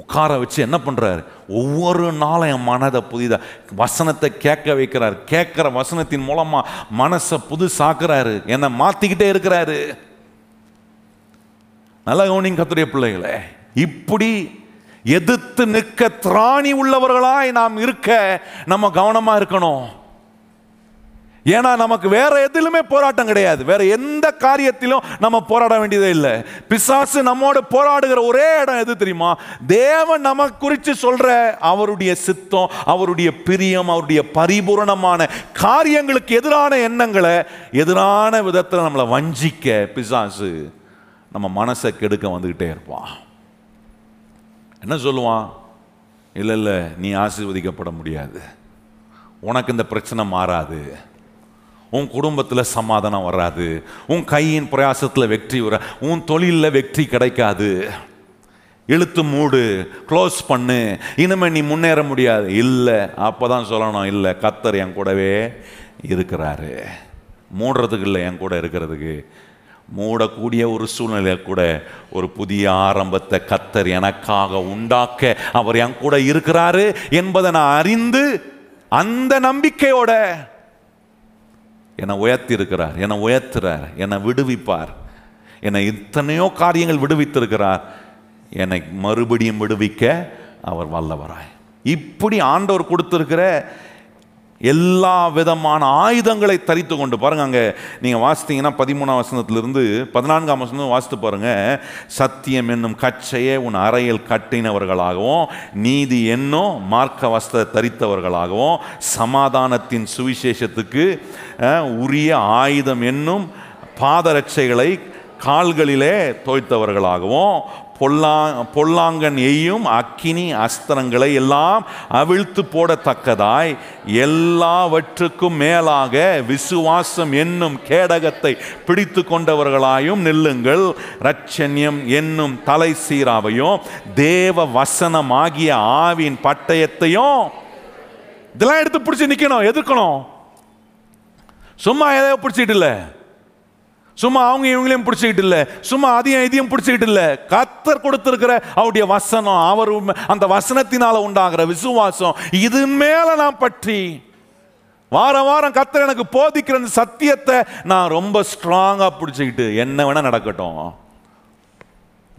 உட்கார வச்சு என்ன பண்ணுறாரு, ஒவ்வொரு நாளும் என் மனதை புதிதாக வசனத்தை கேட்க வைக்கிறார், கேட்குற வசனத்தின் மூலமாக மனசை புதுசாக்குறாரு, என்னை மாற்றிக்கிட்டே இருக்கிறாரு. நல்ல கவனிங்க கர்த்தருடைய பிள்ளைகளே, இப்படி எதிர்த்து நிற்க திராணி உள்ளவர்களாய் நாம் இருக்க நம்ம கவனமாக இருக்கணும். ஏன்னா நமக்கு வேற எதிலுமே போராட்டம் கிடையாது. வேற எந்த காரியத்திலும் நம்ம போராட வேண்டியதே இல்லை. பிசாசு நம்மோடு போராடுகிற ஒரே இடம் எது தெரியுமா? தேவன் நம்ம குறித்து சொல்ற அவருடைய சித்தம், அவருடைய பிரியம், அவருடைய பரிபூரணமான காரியங்களுக்கு எதிரான எண்ணங்களை எதிரான விதத்தில் நம்மளை வஞ்சிக்க பிசாசு நம்ம மனசை கெடுக்க வந்துக்கிட்டே இருப்பான். என்ன சொல்லுவான்? இல்லை இல்லை, நீ ஆசீர்வதிக்கப்பட முடியாது, உனக்கு இந்த பிரச்சனை மாறாது, உன் குடும்பத்தில் சமாதானம் வராது, உன் கையின் பிரயாசத்தில் வெற்றி வர, உன் தொழிலில் வெற்றி கிடைக்காது, இழுத்து மூடு, க்ளோஸ் பண்ணு, இனிமேல் நீ முன்னேற முடியாது. இல்லை, அப்போ தான் சொல்லணும், இல்லை கர்த்தர் என் கூடவே இருக்கிறாரு, மூடுறதுக்கு இல்லை, என் கூட இருக்கிறதுக்கு. மூடக்கூடிய ஒரு சூழ்நிலையில் கூட ஒரு புதிய ஆரம்பத்தை கர்த்தர் எனக்காக உண்டாக்க அவர் என் கூட இருக்கிறாரு என்பதை நான் அறிந்து அந்த நம்பிக்கையோட என்னை உயர்த்திருக்கிறார், என்னை உயர்த்துறார், என்னை விடுவிப்பார், என்னை இத்தனையோ காரியங்கள் விடுவித்திருக்கிறார், என்னை மறுபடியும் விடுவிக்க அவர் வல்லவராய். இப்படி ஆண்டவர் கொடுத்திருக்கிற எல்லா விதமான ஆயுதங்களை தரித்து கொண்டு பாருங்க. அங்கே நீங்கள் வாசித்தீங்கன்னா 13ஆம் வசனத்திலிருந்து 14ஆம் வசனம் வாசித்து பாருங்க. சத்தியம் என்னும் கச்சையை உன் அறையில் கட்டினவர்களாகவும், நீதி என்னும் மார்க்க வஸ்திரத்தை தரித்தவர்களாகவும், சமாதானத்தின் சுவிசேஷத்துக்கு உரிய ஆயுதம் என்னும் பாதரட்சைகளை கால்களிலே தோய்த்தவர்களாகவும், பொல்லாங்கன் எய்யும் அக்கினி அஸ்திரங்களை எல்லாம் அவிழ்த்து போடத்தக்கதாய் எல்லாவற்றுக்கும் மேலாக விசுவாசம் என்னும் கேடகத்தை பிடித்து கொண்டவர்களாயும் நில்லுங்கள். இரட்சண்யம் என்னும் தலை சீராவையும் தேவ வசனமாகிய ஆவின் பட்டயத்தையும், இதெல்லாம் எடுத்து பிடிச்சி நிற்கணும், எதிர்க்கணும். சும்மா எதையோ பிடிச்சிட்டு இல்லை, சும்மா அவங்க இவங்களையும் பிடிச்சிக்கிட்டு இல்லை, சும்மா அதையும் இதையும் பிடிச்சிக்கிட்டு இல்லை. கர்த்தர் கொடுத்திருக்கிற அவருடைய வசனம், அவர் அந்த வசனத்தினால உண்டாகிற விசுவாசம், இது மேல நான் பற்றி வாரம் வாரம் கர்த்தர் எனக்கு போதிக்கிற அந்த சத்தியத்தை நான் ரொம்ப ஸ்ட்ராங்கா பிடிச்சிக்கிட்டு என்ன வேணா நடக்கட்டும்,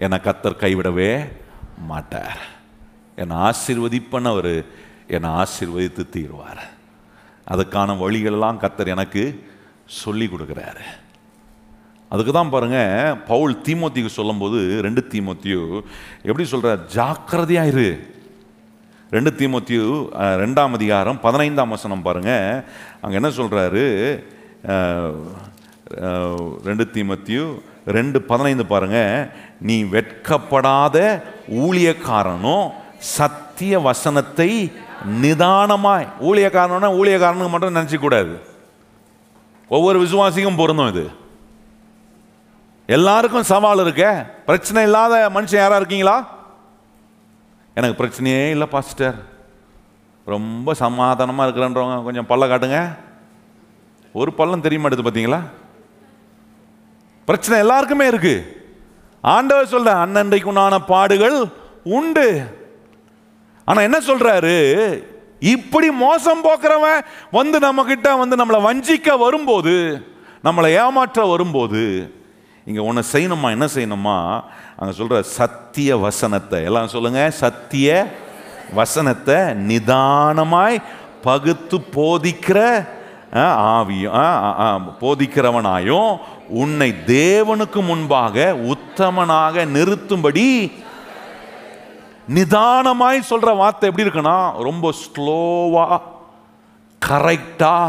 என்னை கர்த்தர் கைவிடவே மாட்டார். என்னை ஆசீர்வதிப்பன்னு அவர் என்னை ஆசீர்வதித்து தீர்வார். அதுக்கான வழிகளெல்லாம் கர்த்தர் எனக்கு சொல்லி கொடுக்குறாரு. அதுக்கு தான் பாருங்கள், பவுல் தீமொத்தியூ சொல்லும்போது 2 தீமொத்தியூ எப்படி சொல்கிறார்? ஜாக்கிரதையாக இரு. 2 தீமொத்தியூ 2ஆம் அதிகாரம் 15ஆம் வசனம் பாருங்கள், அங்கே என்ன சொல்கிறாரு? 2 தீமொத்தியூ 2:15 பாருங்கள். நீ வெட்கப்படாத ஊழியக்காரனும் சத்திய வசனத்தை நிதானமாய், ஊழியக்காரனா ஊழியக்காரனுக்கு மட்டும் நினச்சிக்கூடாது, ஒவ்வொரு விசுவாசிக்கும் பொருந்தும் இது. எல்லாருக்கும் சவால் இருக்க, பிரச்சனை இல்லாத மனுஷன் யாராக இருக்கீங்களா? எனக்கு பிரச்சனையே இல்லை பாஸ்டர், ரொம்ப சமாதானமாக இருக்கிறன்றவங்க கொஞ்சம் பல்ல காட்டுங்க. ஒரு பள்ளம் தெரியுமா எடுத்து பார்த்தீங்களா? பிரச்சனை எல்லாருக்குமே இருக்கு. ஆண்டவர் சொல்ற அன்னன்றைக்கு உண்டான பாடுகள் உண்டு. ஆனால் என்ன சொல்றாரு? இப்படி மோசம் போக்குறவன் வந்து நம்ம கிட்ட வந்து நம்மளை வஞ்சிக்க வரும்போது, நம்மளை ஏமாற்ற வரும்போது, இங்கே ஒன்று செய்யணுமா? என்ன செய்யணுமா? அங்கே சொல்கிற சத்திய வசனத்தை, எல்லாம் சொல்லுங்கள், சத்திய வசனத்தை நிதானமாய் பகுத்து போதிக்கிற ஆவியும் போதிக்கிறவனாயும் உன்னை தேவனுக்கு முன்பாக உத்தமனாக நிறுத்தும்படி. நிதானமாய் சொல்கிற வார்த்தை எப்படி இருக்குன்னா, ரொம்ப ஸ்லோவாக கரெக்டாக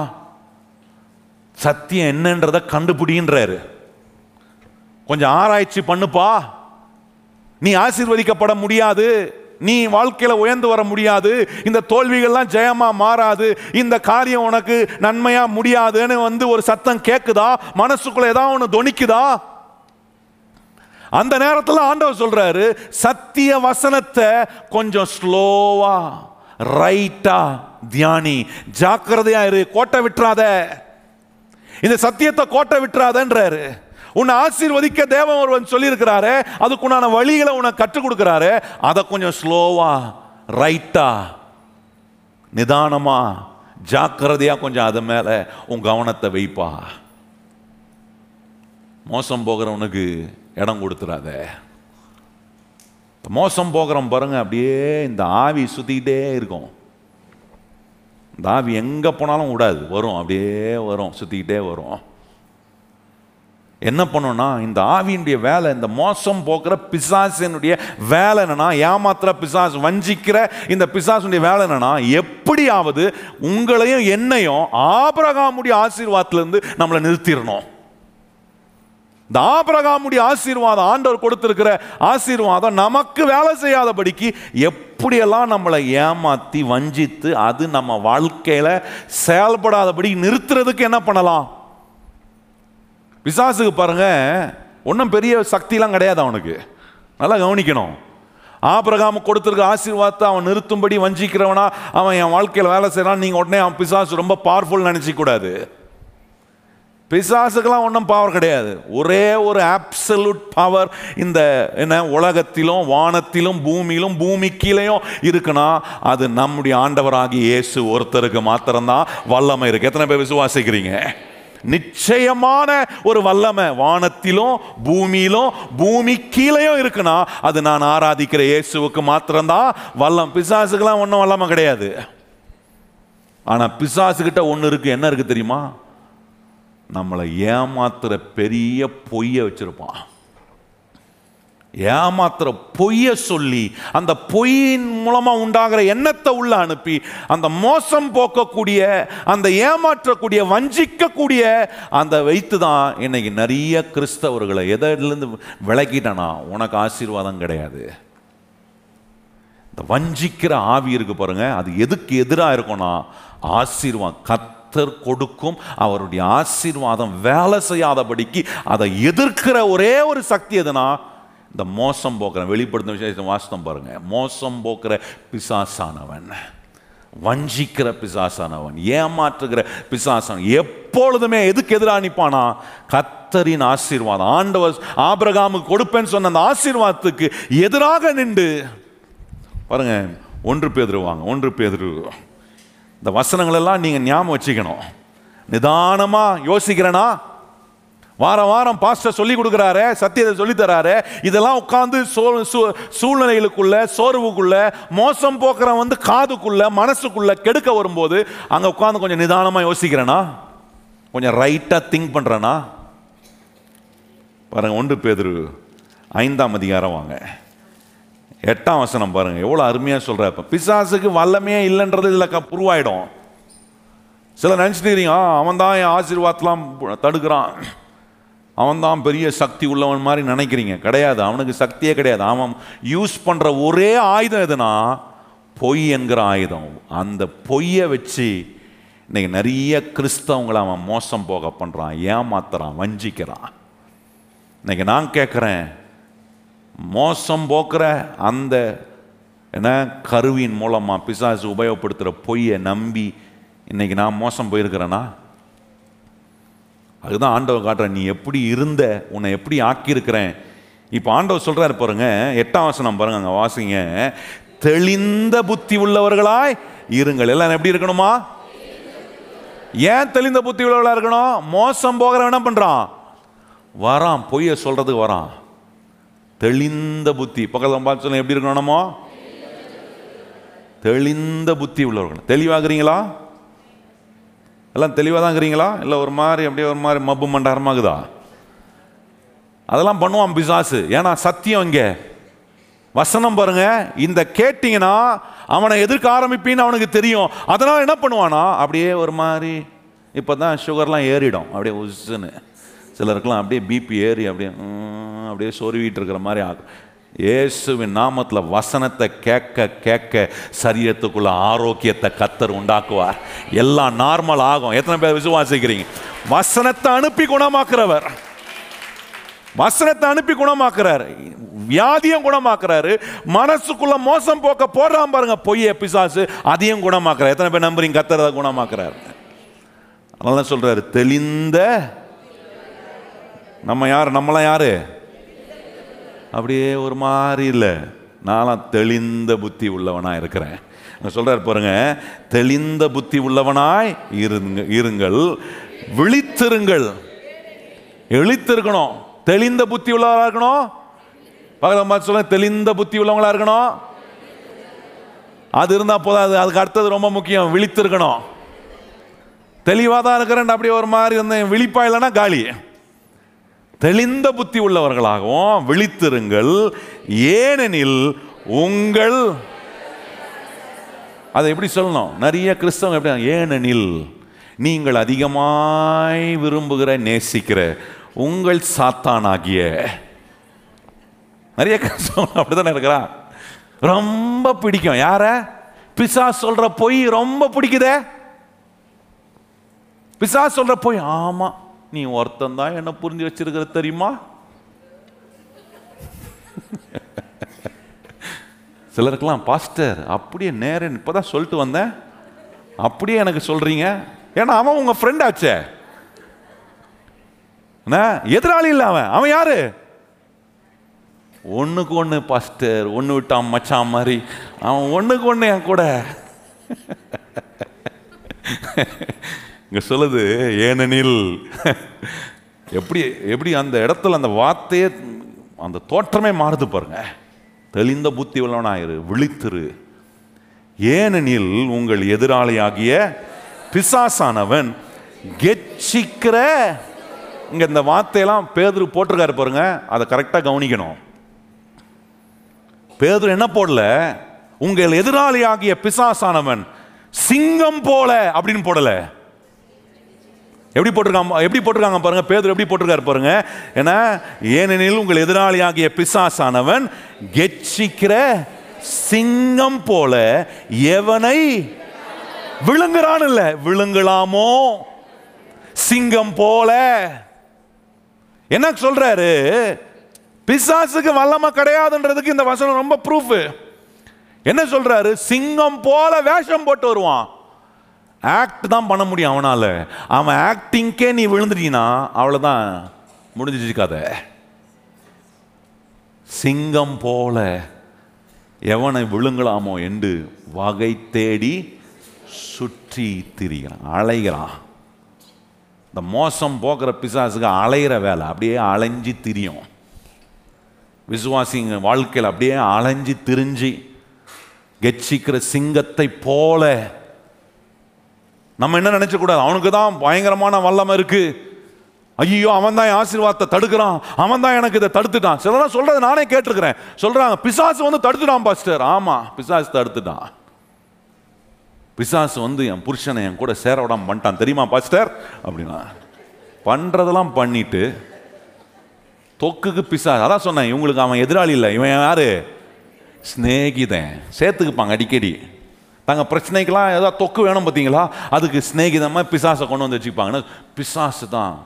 சத்தியம் என்னன்றதை கண்டுபிடின்றாரு. கொஞ்சம் ஆராய்ச்சி பண்ணுப்பா, நீ ஆசீர்வதிக்கப்பட முடியாது, நீ வாழ்க்கையில் உயர்ந்து வர முடியாது, இந்த தோல்விகள்லாம் ஜெயமாக மாறாது, இந்த காரியம் உனக்கு நன்மையாக முடியாதுன்னு வந்து ஒரு சத்தம் கேட்குதா? மனசுக்குள்ள ஏதாவது ஒன்று தொனிக்குதா? அந்த நேரத்தில் ஆண்டவர் சொல்றாரு, சத்திய வசனத்தை கொஞ்சம் ஸ்லோவா ரைட்டா தியானி, ஜாக்கிரதையா இரு, கோட்டை விட்டுறாத, இந்த சத்தியத்தை கோட்டை விட்டுறாதன்றாரு. உன்னை ஆசீர்வதிக்க தேவன் ஒருவன் சொல்லியிருக்கிறாரு, அதுக்குண்டான வழிகளை உனக்கு கற்றுக் கொடுக்கிறாரு, அதை கொஞ்சம் ஸ்லோவா ரைட்டா நிதானமா ஜாக்கிரதையா கொஞ்சம் அது மேல உன் கவனத்தை வைப்பா. மோசம் போகிறவனுக்கு இடம் கொடுத்துடாத. மோசம் போகிறவன் பாருங்க அப்படியே இந்த ஆவி சுத்திக்கிட்டே இருக்கும். இந்த ஆவி எங்கே போனாலும் விடாது, வரும், அப்படியே வரும், சுற்றிக்கிட்டே வரும். என்ன பண்ணுன்னா, இந்த ஆவியினுடைய வேலை, இந்த மோசம் போக்குற பிசாசினுடைய வேலை என்னன்னா, ஏமாத்துற பிசாசு, வஞ்சிக்கிற இந்த பிசாசுடைய வேலை என்னன்னா, எப்படியாவது உங்களையும் என்னையும் ஆபிரகாமுடைய ஆசீர்வாதத்திலிருந்து நம்மளை நிறுத்திடணும். இந்த ஆபிரகாமுடைய ஆசீர்வாதம், ஆண்டவர் கொடுத்திருக்கிற ஆசீர்வாதம் நமக்கு வேலை செய்யாதபடிக்கு எப்படியெல்லாம் நம்மளை ஏமாற்றி வஞ்சித்து அது நம்ம வாழ்க்கையில் செயல்படாதபடி நிறுத்துறதுக்கு என்ன பண்ணலாம்? பிசாசுக்கு பாருங்க, ஒன்றும் பெரிய சக்திலாம் கிடையாது அவனுக்கு. நல்லா கவனிக்கணும். ஆபிரகாம் கொடுத்துருக்க ஆசீர்வாதத்தை அவன் நிறுத்தும்படி வஞ்சிக்கிறவனா, அவன் என் வாழ்க்கையில் வேலை செய்கிறான், நீங்கள் உடனே அவன் பிசாசு ரொம்ப பவர்ஃபுல் நினச்சிக்கூடாது. பிசாசுக்கெல்லாம் ஒன்றும் பவர் கிடையாது. ஒரே ஒரு ஆப்சல்யூட் பவர் இந்த என்ன உலகத்திலும் வானத்திலும் பூமியிலும் பூமி கீழேயும் இருக்குன்னா அது நம்முடைய ஆண்டவராகி இயேசு ஒருத்தருக்கு மாத்திரம்தான் வல்லமை இருக்குது. எத்தனை பேர் விசுவாசிக்கிறீங்க? நிச்சயமான ஒரு வல்லமை வானத்திலும் பூமியிலும் பூமி கீழேயும் இருக்குன்னா அது நான் ஆராதிக்கிற இயேசுவுக்கு மாத்திரம்தான் வல்லம். பிசாசுக்கெல்லாம் ஒன்றும் வல்லமை கிடையாது. ஆனால் பிசாசுக்கிட்ட ஒன்று இருக்குது. என்ன இருக்குது தெரியுமா? நம்மளை ஏமாத்துற பெரிய பொய்யை வச்சுருப்பான். ஏமாத்துற பொய்யை சொல்லி, அந்த பொய்யின் மூலமாக உண்டாகிற எண்ணத்தை உள்ள அனுப்பி, அந்த மோசம் போக்கக்கூடிய, அந்த ஏமாற்றக்கூடிய, வஞ்சிக்கக்கூடிய அந்த வைத்து தான் இன்னைக்கு நிறைய கிறிஸ்தவர்களை எதிலிருந்து விளக்கிட்டனா, உனக்கு ஆசீர்வாதம் கிடையாது. இந்த வஞ்சிக்கிற ஆவி இருக்கு பாருங்க, அது எதுக்கு எதிராக இருக்கும்னா ஆசீர்வாதம். கர்த்தர் கொடுக்கும் அவருடைய ஆசீர்வாதம் வேலை செய்யாதபடிக்கு அதை எதிர்க்கிற ஒரே ஒரு சக்தி எதுனா, இந்த மோசம் போக்குற, வெளிப்படுத்தின விசேஷம் வாஸ்தம் பாருங்க, மோசம் போக்குற பிசாசானவன், வஞ்சிக்கிற பிசாசானவன், ஏமாற்றுகிற பிசாசானவன் எப்பொழுதுமே எதுக்கு எதிராக நிற்பானா, கர்த்தரின் ஆசீர்வாதம், ஆண்டவர் ஆபிரகாமுக்கு கொடுப்பேன்னு சொன்ன அந்த ஆசீர்வாதத்துக்கு எதிராக நின்று பாருங்க. 1 பேதுரு இந்த வசனங்கள் எல்லாம் நீங்கள் ஞாபகம் வச்சுக்கணும். நிதானமாக யோசிக்கிறேன்னா, வாரம் வாரம் பாஸ்டர் சொல்லிக் கொடுக்குறாரு, சத்தியத்தை சொல்லித்தராரு, இதெல்லாம் உட்காந்து சூழ்நிலைகளுக்குள்ள, சோர்வுக்குள்ள, மோசம் போக்குற வந்து காதுக்குள்ள, மனசுக்குள்ள கெடுக்க வரும்போது அங்கே உட்காந்து கொஞ்சம் நிதானமாக யோசிக்கிறேனா, கொஞ்சம் ரைட்டாக திங்க் பண்ணுறேனா பாருங்கள். 1 பேதுரு 5 அதிகாரம் வாங்க, 8 வசனம் பாருங்கள், எவ்வளோ அருமையாக சொல்கிறார். இப்போ பிசாசுக்கு வல்லமையே இல்லைன்றது இதில் புருவாயிடும். சில நினச்சிட்டு இருக்கிறீங்க, அவன் தான் என் ஆசீர்வாதத்தெலாம் தடுக்கிறான், அவன் தான் பெரிய சக்தி உள்ளவன் மாதிரி நினைக்கிறீங்க. கிடையாது, அவனுக்கு சக்தியே கிடையாது. அவன் யூஸ் பண்ணுற ஒரே ஆயுதம் எதுனா, பொய் என்கிற ஆயுதம். அந்த பொய்யை வச்சு இன்றைக்கி நிறைய கிறிஸ்தவங்களை அவன் மோசம் போக பண்ணுறான், ஏமாத்துறான், வஞ்சிக்கிறான். இன்றைக்கி நான் கேட்குறேன், மோசம் போக்குற அந்த என்ன கருவியின் மூலமாக பிசாசு உபயோகப்படுத்துகிற பொய்யை நம்பி இன்றைக்கி நான் மோசம் போயிருக்கிறேன்னா? அதுதான் ஆண்டவர் காட்டுறேன், நீ எப்படி இருந்த, உன்னை எப்படி ஆக்கியிருக்கிறேன். இப்போ ஆண்டவர் சொல்கிறாரு பாருங்க, 8 வசனம் பாருங்க, அங்கே வாசிங்க. தெளிந்த புத்தி உள்ளவர்களாய் இருங்கள். எல்லாரும் எப்படி இருக்கணுமா? ஏன் தெளிந்த புத்தி உள்ளவர்களாக இருக்கணும்? மோசம் போகிறவன் என்ன பண்ணுறான்? வரான், பொய்ய சொல்கிறதுக்கு வரான். தெளிந்த புத்தி, பக்கத்தில் பார்த்து சொல்ல, எப்படி இருக்கணுமோ? தெளிந்த புத்தி உள்ளவர்கள். தெளிவாகிறீங்களா? எல்லாம் தெளிவாக தான் இருக்கிறீங்களா? இல்லை ஒரு மாதிரி அப்படியே ஒரு மாதிரி மப்பு மண்டாரமாகுதா? அதெல்லாம் பண்ணுவான் பிசாசு. ஏன்னா சத்தியம் இங்கே வசனம் பாருங்க, இந்த கேட்டிங்கன்னா அவனை எதிர்க்க ஆரம்பிப்பின்னு அவனுக்கு தெரியும். அதனால் என்ன பண்ணுவானா, அப்படியே ஒரு மாதிரி, இப்போ தான் சுகர்லாம் ஏறிடும், அப்படியே உசுன்னு சிலருக்குலாம் அப்படியே பிபி ஏறி அப்படியே அப்படியே சொருவிட்டு இருக்கிற மாதிரி ஆகும். இயேசுவின் நாமத்தில் வசனத்தை கேட்க கேட்க சரீரத்துக்குள்ள ஆரோக்கியத்தை கர்த்தர் உண்டாக்குவார். எல்லாம் நார்மல் ஆகும். எத்தனை பேர் விசுவாசிக்கிறீங்க? வசனத்தை அனுப்பி குணமாக்குறவர், வசனத்தை அனுப்பி குணமாக்குறார், வியாதியும் குணமாக்குறாரு, மனசுக்குள்ள மோசம் போக்க போடுறான் பாருங்க பொய்ய பிசாசு, அதையும் குணமாக்குறார். எத்தனை பேர் நம்புறீங்க கர்த்தர் அதை குணமாக்குறார்? அதனால சொல்றாரு தெளிந்த. நம்ம யார், நம்மளாம் யாரு? அப்படியே ஒரு மாதிரி இல்லை, நானும் தெளிந்த புத்தி உள்ளவனாக இருக்கிறேன். நான் சொல்கிறார் பாருங்க, தெளிந்த புத்தி உள்ளவனாய் இருங்கள், விழித்திருங்கள். எழுத்திருக்கணும், தெளிந்த புத்தி உள்ளவராக இருக்கணும். பகல மாதிரி சொல்ல, தெளிந்த புத்தி உள்ளவங்களாக இருக்கணும். அது இருந்தால் போதும். அது அதுக்கு அடுத்தது ரொம்ப முக்கியம், விழித்திருக்கணும். தெளிவாக தான் இருக்கிறேன், அப்படி ஒரு மாதிரி இருந்தேன், விழிப்பா இல்லைன்னா காலி. தெளிந்த புத்தி உள்ளவர்களாகவும் விழித்திருங்கள், ஏனெனில் உங்கள், அதை எப்படி சொல்லணும், நிறைய கிறிஸ்தவங்க எப்படி, ஏனெனில் நீங்கள் அதிகமாய் விரும்புகிற நேசிக்கிற உங்கள் சாத்தானாகிய, நிறைய கிறிஸ்தவங்க அப்படித்தானே இருக்கிறா, ரொம்ப பிடிக்கும். யார? பிசாசு சொல்ற பொய் ரொம்ப பிடிக்குதே, பிசாசு சொல்ற பொய். ஆமா, நீ ஒருத்தன் தான் என்ன புரிஞ்சு வச்சிருக்கிற தெரியுமா. சிலருக்கெல்லாம் பாஸ்டர் அப்படியே நேரம் இப்பதான் சொல்லிட்டு வந்தேன், அப்படியே எனக்கு சொல்றீங்க, ஏன்னா அவன் உங்க ஃப்ரெண்ட் ஆச்சே, எதிராளி இல்லை அவன். அவன் யாரு? ஒண்ணுக்கு ஒண்ணு பாஸ்டர், ஒண்ணு விட்டான் மச்சான் மாதிரி, அவன் ஒண்ணுக்கு ஒண்ணு என் கூட. இங்க சொல்லுது ஏனெனில், எப்படி எப்படி அந்த இடத்துல அந்த வார்த்தையே அந்த தோற்றமே மாறுது பாருங்க. தெளிந்த புத்தி உள்ளவனாயிரு, விழித்திரு, ஏனெனில் உங்கள் எதிராளியாகிய பிசாசானவன் கெச்சிக்கிற, இங்க இந்த வார்த்தையெல்லாம் பேதுரு போட்டிருக்காரு பாருங்க, அதை கரெக்டாக கவனிக்கணும். பேதுரு என்ன போடல, உங்கள் எதிராளியாகிய பிசாசானவன் சிங்கம் போல அப்படின்னு போடல. எப்படி போட்டிருக்காங்க, எப்படி போட்டிருக்காங்க பாருங்க, பேதுரு எப்படி போட்டிருக்காரு பாருங்க. ஏன்னா ஏனெனில் உங்கள் எதிராளியாகிய பிசாசானவன் கெச்சிக்கிற சிங்கம் போல எவனை விழுங்குறான், இல்ல விழுங்கலாமோ சிங்கம் போல. என்ன சொல்றாரு? பிசாசுக்கு வல்லமை கிடையாதுன்றதுக்கு இந்த வசனம் ரொம்ப ப்ரூஃப். என்ன சொல்றாரு? சிங்கம் போல வேஷம் போட்டு வருவான், ஆக்ட் தான் பண்ண முடியும் அவனால. அவன் ஆக்டிங்கே நீ விழுந்துட்டீங்கன்னா அவ்வளவுதான், முடிஞ்சிச்சு கதை. சிங்கம் போல எவனை விழுங்கலாமோ என்று வகை தேடி சுற்றி திரிகிறான், அலைகிறான். இந்த மோசம் போக்குற பிசாசுக்கு அலைகிற வேலை, அப்படியே அலைஞ்சி திரியும். விசுவாசிங்க வாழ்க்கையில் அப்படியே அலைஞ்சி திரிஞ்சு கெச்சிக்கிற சிங்கத்தை போல. நம்ம என்ன நினைச்சக்கூடாது, அவனுக்கு தான் பயங்கரமான வல்லமை இருக்கு, ஐயோ அவன் தான் ஆசீர்வாதத்தை தடுக்கிறான், அவன் தான் எனக்கு இதை தடுத்துட்டான். சிலதான் சொல்றது நானே கேட்டிருக்கிறேன், சொல்றாங்க பிசாசு வந்து தடுத்துட்டான் பாஸ்டர். ஆமா, பிசாசு தடுத்துட்டான், பிசாசு வந்து என் புருஷனை என் கூட சேர விடாமல் பண்ணிட்டான் தெரியுமா பாஸ்டர் அப்படின்னா. பண்ணுறதெல்லாம் பண்ணிட்டு தொக்குக்கு பிசாசு. அதான் சொன்னேன், இவங்களுக்கு அவன் எதிராளி இல்லை, இவன் யாரு, ஸ்நேகிதன். சேர்த்துக்குப்பாங்க அடிக்கடி, நாங்கள் பிரச்சனைக்கெல்லாம் ஏதாவது தொக்கு வேணும் பார்த்தீங்களா, அதுக்கு ஸ்நேகிதமாக பிசாசை கொண்டு வந்து வச்சுப்பாங்கன்னா பிசாசு தான்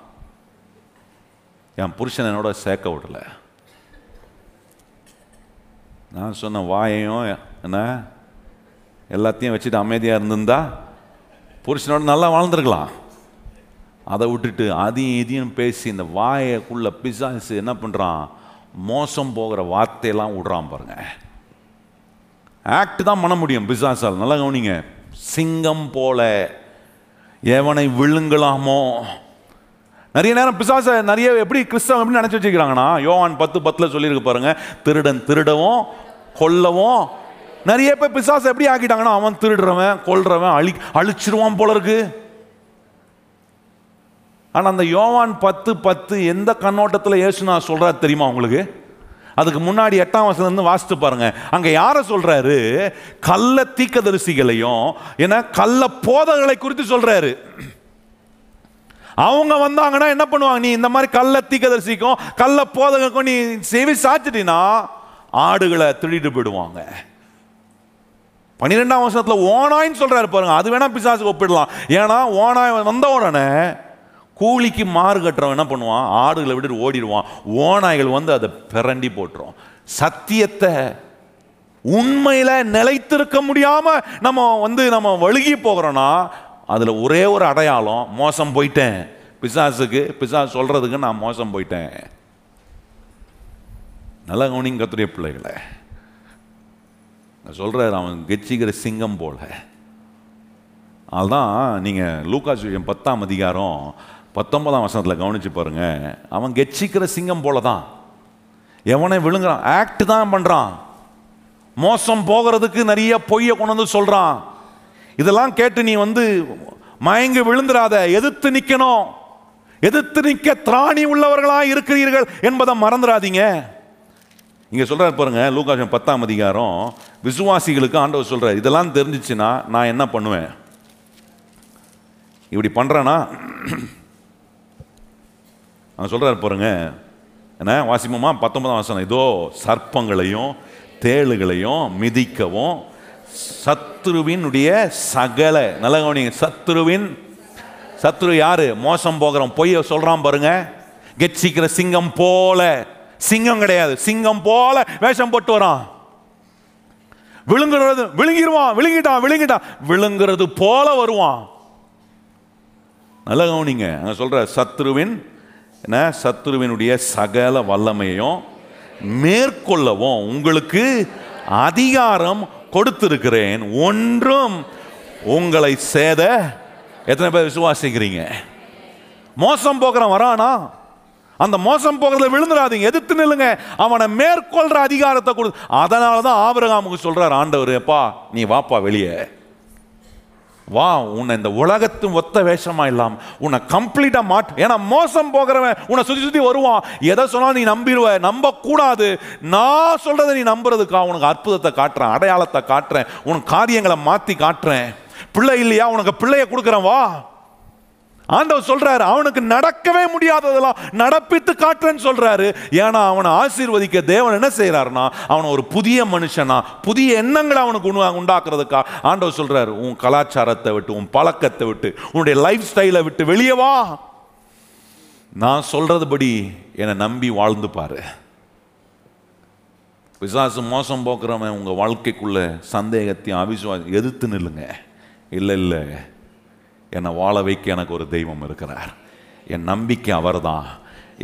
என் புருஷன் என்னோட சேர்க்க விடலை. நான் சொன்ன வாயையும் என்ன எல்லாத்தையும் வச்சுட்டு அமைதியாக இருந்திருந்தா புருஷனோட நல்லா வாழ்ந்துருக்கலாம். அதை விட்டுட்டு அதையும் இதையும் பேசி இந்த வாயைக்குள்ளே பிசாசு என்ன பண்ணுறான், மோசம் போகிற வார்த்தையெல்லாம் விடுறான் பாருங்க. ஆக்ட் தான் பண்ண முடியும் பிசாசால், நல்லா கவனிங்க. சிங்கம் போல எவனை விழுங்கலாமோ. நிறைய நேரம் பிசாசை நிறைய எப்படி கிறிஸ்தவன் எப்படி நினச்சி வச்சுக்கிறாங்கன்னா, யோவான் 10:10 சொல்லியிருக்கு பாருங்க, திருடன் திருடவும் கொல்லவும். நிறைய பேர் பிசாசை எப்படி ஆக்கிட்டாங்கன்னா, அவன் திருடுறவன் கொல்றவன் அழிச்சிருவான் போல இருக்கு. ஆனா அந்த யோவான் 10:10 எந்த கண்ணோட்டத்தில் இயேசுனா சொல்றாரு தெரியுமா உங்களுக்கு? அதுக்கு முன்னாடி 8ஆம் வசனம் இருந்து வாசித்து பாருங்க. அங்க யார சொல்றாரு? கள்ள தீக்கதரிசிகளையும் ஏன்னா கள்ள போதகங்களை குறித்து சொல்றாரு. அவங்க வந்தாங்கன்னா என்ன பண்ணுவாங்க, நீ இந்த மாதிரி கள்ள தீக்கதரிசிக்கும் கள்ள போதகக்கும் நீ செவி சாய்ச்சிட்டீன்னா ஆடுகளை திருடிட்டு போயிடுவாங்க. 12ஆம் வசனத்தில் ஓனாயின்னு சொல்றாரு பாருங்க, அது வேணா பிசாசுக்கு ஒப்பிடலாம். ஏன்னா ஓனாய் வந்த உடனே கூலிக்கு மாறு கட்டுறவன் என்ன பண்ணுவான், ஆடுகளை விட்டு ஓடிடுவான், ஓநாய்கள் வந்து அதை பிறண்டி போட்டுரும். சத்தியத்தை உண்மையில நிலைத்திருக்க முடியாம நம்ம வந்து நம்ம வழுகி போகிறோம்னா அதுல ஒரே ஒரு அடையாளம், மோசம் போயிட்டேன் பிசாசுக்கு, பிசாசு சொல்றதுக்கு நான் மோசம் போயிட்டேன். நல்லா கவனிங்க கர்த்தருடைய பிள்ளைகளை, சொல்கிறார் அவன் கெச்சிக்கிற சிங்கம் போல. அதுதான் நீங்கள் லூக்கா 10ஆம் அதிகாரம் 19ஆம் வசனத்தில் கவனித்து பாருங்கள். அவன் கெச்சிக்கிற சிங்கம் போல தான், எவனை விழுங்குறான், ஆக்ட் தான் பண்ணுறான், மோசம் போகிறதுக்கு நிறைய பொய்யை கொண்டு வந்து சொல்கிறான். இதெல்லாம் கேட்டு நீ வந்து மயங்கி விழுந்துடாத. எதிர்த்து நிற்கணும், எதிர்த்து நிற்க திராணி உள்ளவர்களாக இருக்கிறீர்கள் என்பதை மறந்துடாதீங்க. இங்கே சொல்கிறார் பாருங்க, லூக்கா 10 விசுவாசிகளுக்கு ஆண்டவர் சொல்கிறார், இதெல்லாம் தெரிஞ்சிச்சுன்னா நான் என்ன பண்ணுவேன்? இப்படி பண்ணுறேன்னா நான் சொல்கிறாரு பாருங்க, என்ன வாசிப்போமா? 19ஆம் வசனம். இதோ சர்ப்பங்களையும் தேளுகளையும் மிதிக்கவும் சத்ருவினுடைய சகல நல்லவனிங்க. சத்ரு யாரு? மோசம் போகிறோம், பொய்ய சொல்றான் பாருங்க. கெச்சிக்கிற சிங்கம் போல, சிங்கம் கிடையாது, சிங்கம் போல வேஷம் போட்டு வரான். விழுங்குறது விழுங்கிடுவான், விழுங்கிட்டான் விழுங்குறது போல வருவான். நல்ல கவனிங்க, நான் சொல்ற சத்ருவின் என்ன? சத்ருவினுடைய சகல வல்லமையையும் மேற்கொள்ளவும் உங்களுக்கு அதிகாரம் கொடுத்திருக்கிறேன், ஒன்றும் உங்களை சேத. எத்தனை பேர் விசுவாசிக்கிறீங்க? மோசம் போகிறவன் வரானா, அந்த மோசம் போகிறத விழுந்துடாதீங்க, எதிர்த்து நில்லுங்க, அவனை மேற்கொள்ற அதிகாரத்தை கொடு. அதனால தான் ஆபிரகாமுக்கு சொல்றார் ஆண்டவர், எப்பா நீ வாப்பா வெளியே வா, உன்னை இந்த உலகத்தும் ஒத்த வேஷமா இல்லாம உன்னை கம்ப்ளீட்டா மாட்டு. ஏன்னா மோசம் போகிறவன் உன்னை சுற்றி சுற்றி வருவான், எதை சொன்னாலும் நீ நம்பிடுவ. நம்ப கூடாது, நான் சொல்றதை நீ நம்புறதுக்கா உனக்கு அற்புதத்தை காட்டுறேன், அடையாளத்தை காட்டுறேன், உனக்கு காரியங்களை மாற்றி காட்டுறேன். பிள்ளை இல்லையா? உனக்கு பிள்ளைய கொடுக்குறேன் வா. ஆண்டவர் சொல்றாரு, அவனுக்கு நடக்கவே முடியாததெல்லாம் நடப்பித்து காட்டுறேன்னு சொல்றாரு. ஏன்னா அவனை ஆசீர்வதிக்க தேவன் என்ன செய்யறாருன்னா, அவனை ஒரு புதிய மனுஷனா புதிய எண்ணங்களை அவனுக்கு உண்டாக்குறதுக்கா ஆண்டவர் சொல்றாரு, உன் கலாச்சாரத்தை விட்டு, உன் பழக்கத்தை விட்டு, உன்னுடைய லைஃப் ஸ்டைலை விட்டு வெளியே வா. நான் சொல்றதுபடி என்னை நம்பி வாழ்ந்து பாரு. பிசாசு மோசம் போக்குறவன் உங்க வாழ்க்கைக்குள்ள சந்தேகத்தையும் அவிசுவாசம் எதிர்த்து நில்லுங்க. இல்லை இல்லை, என்னை வாழ வைக்க எனக்கு ஒரு தெய்வம் இருக்கிறார், என் நம்பிக்கை அவர் தான்,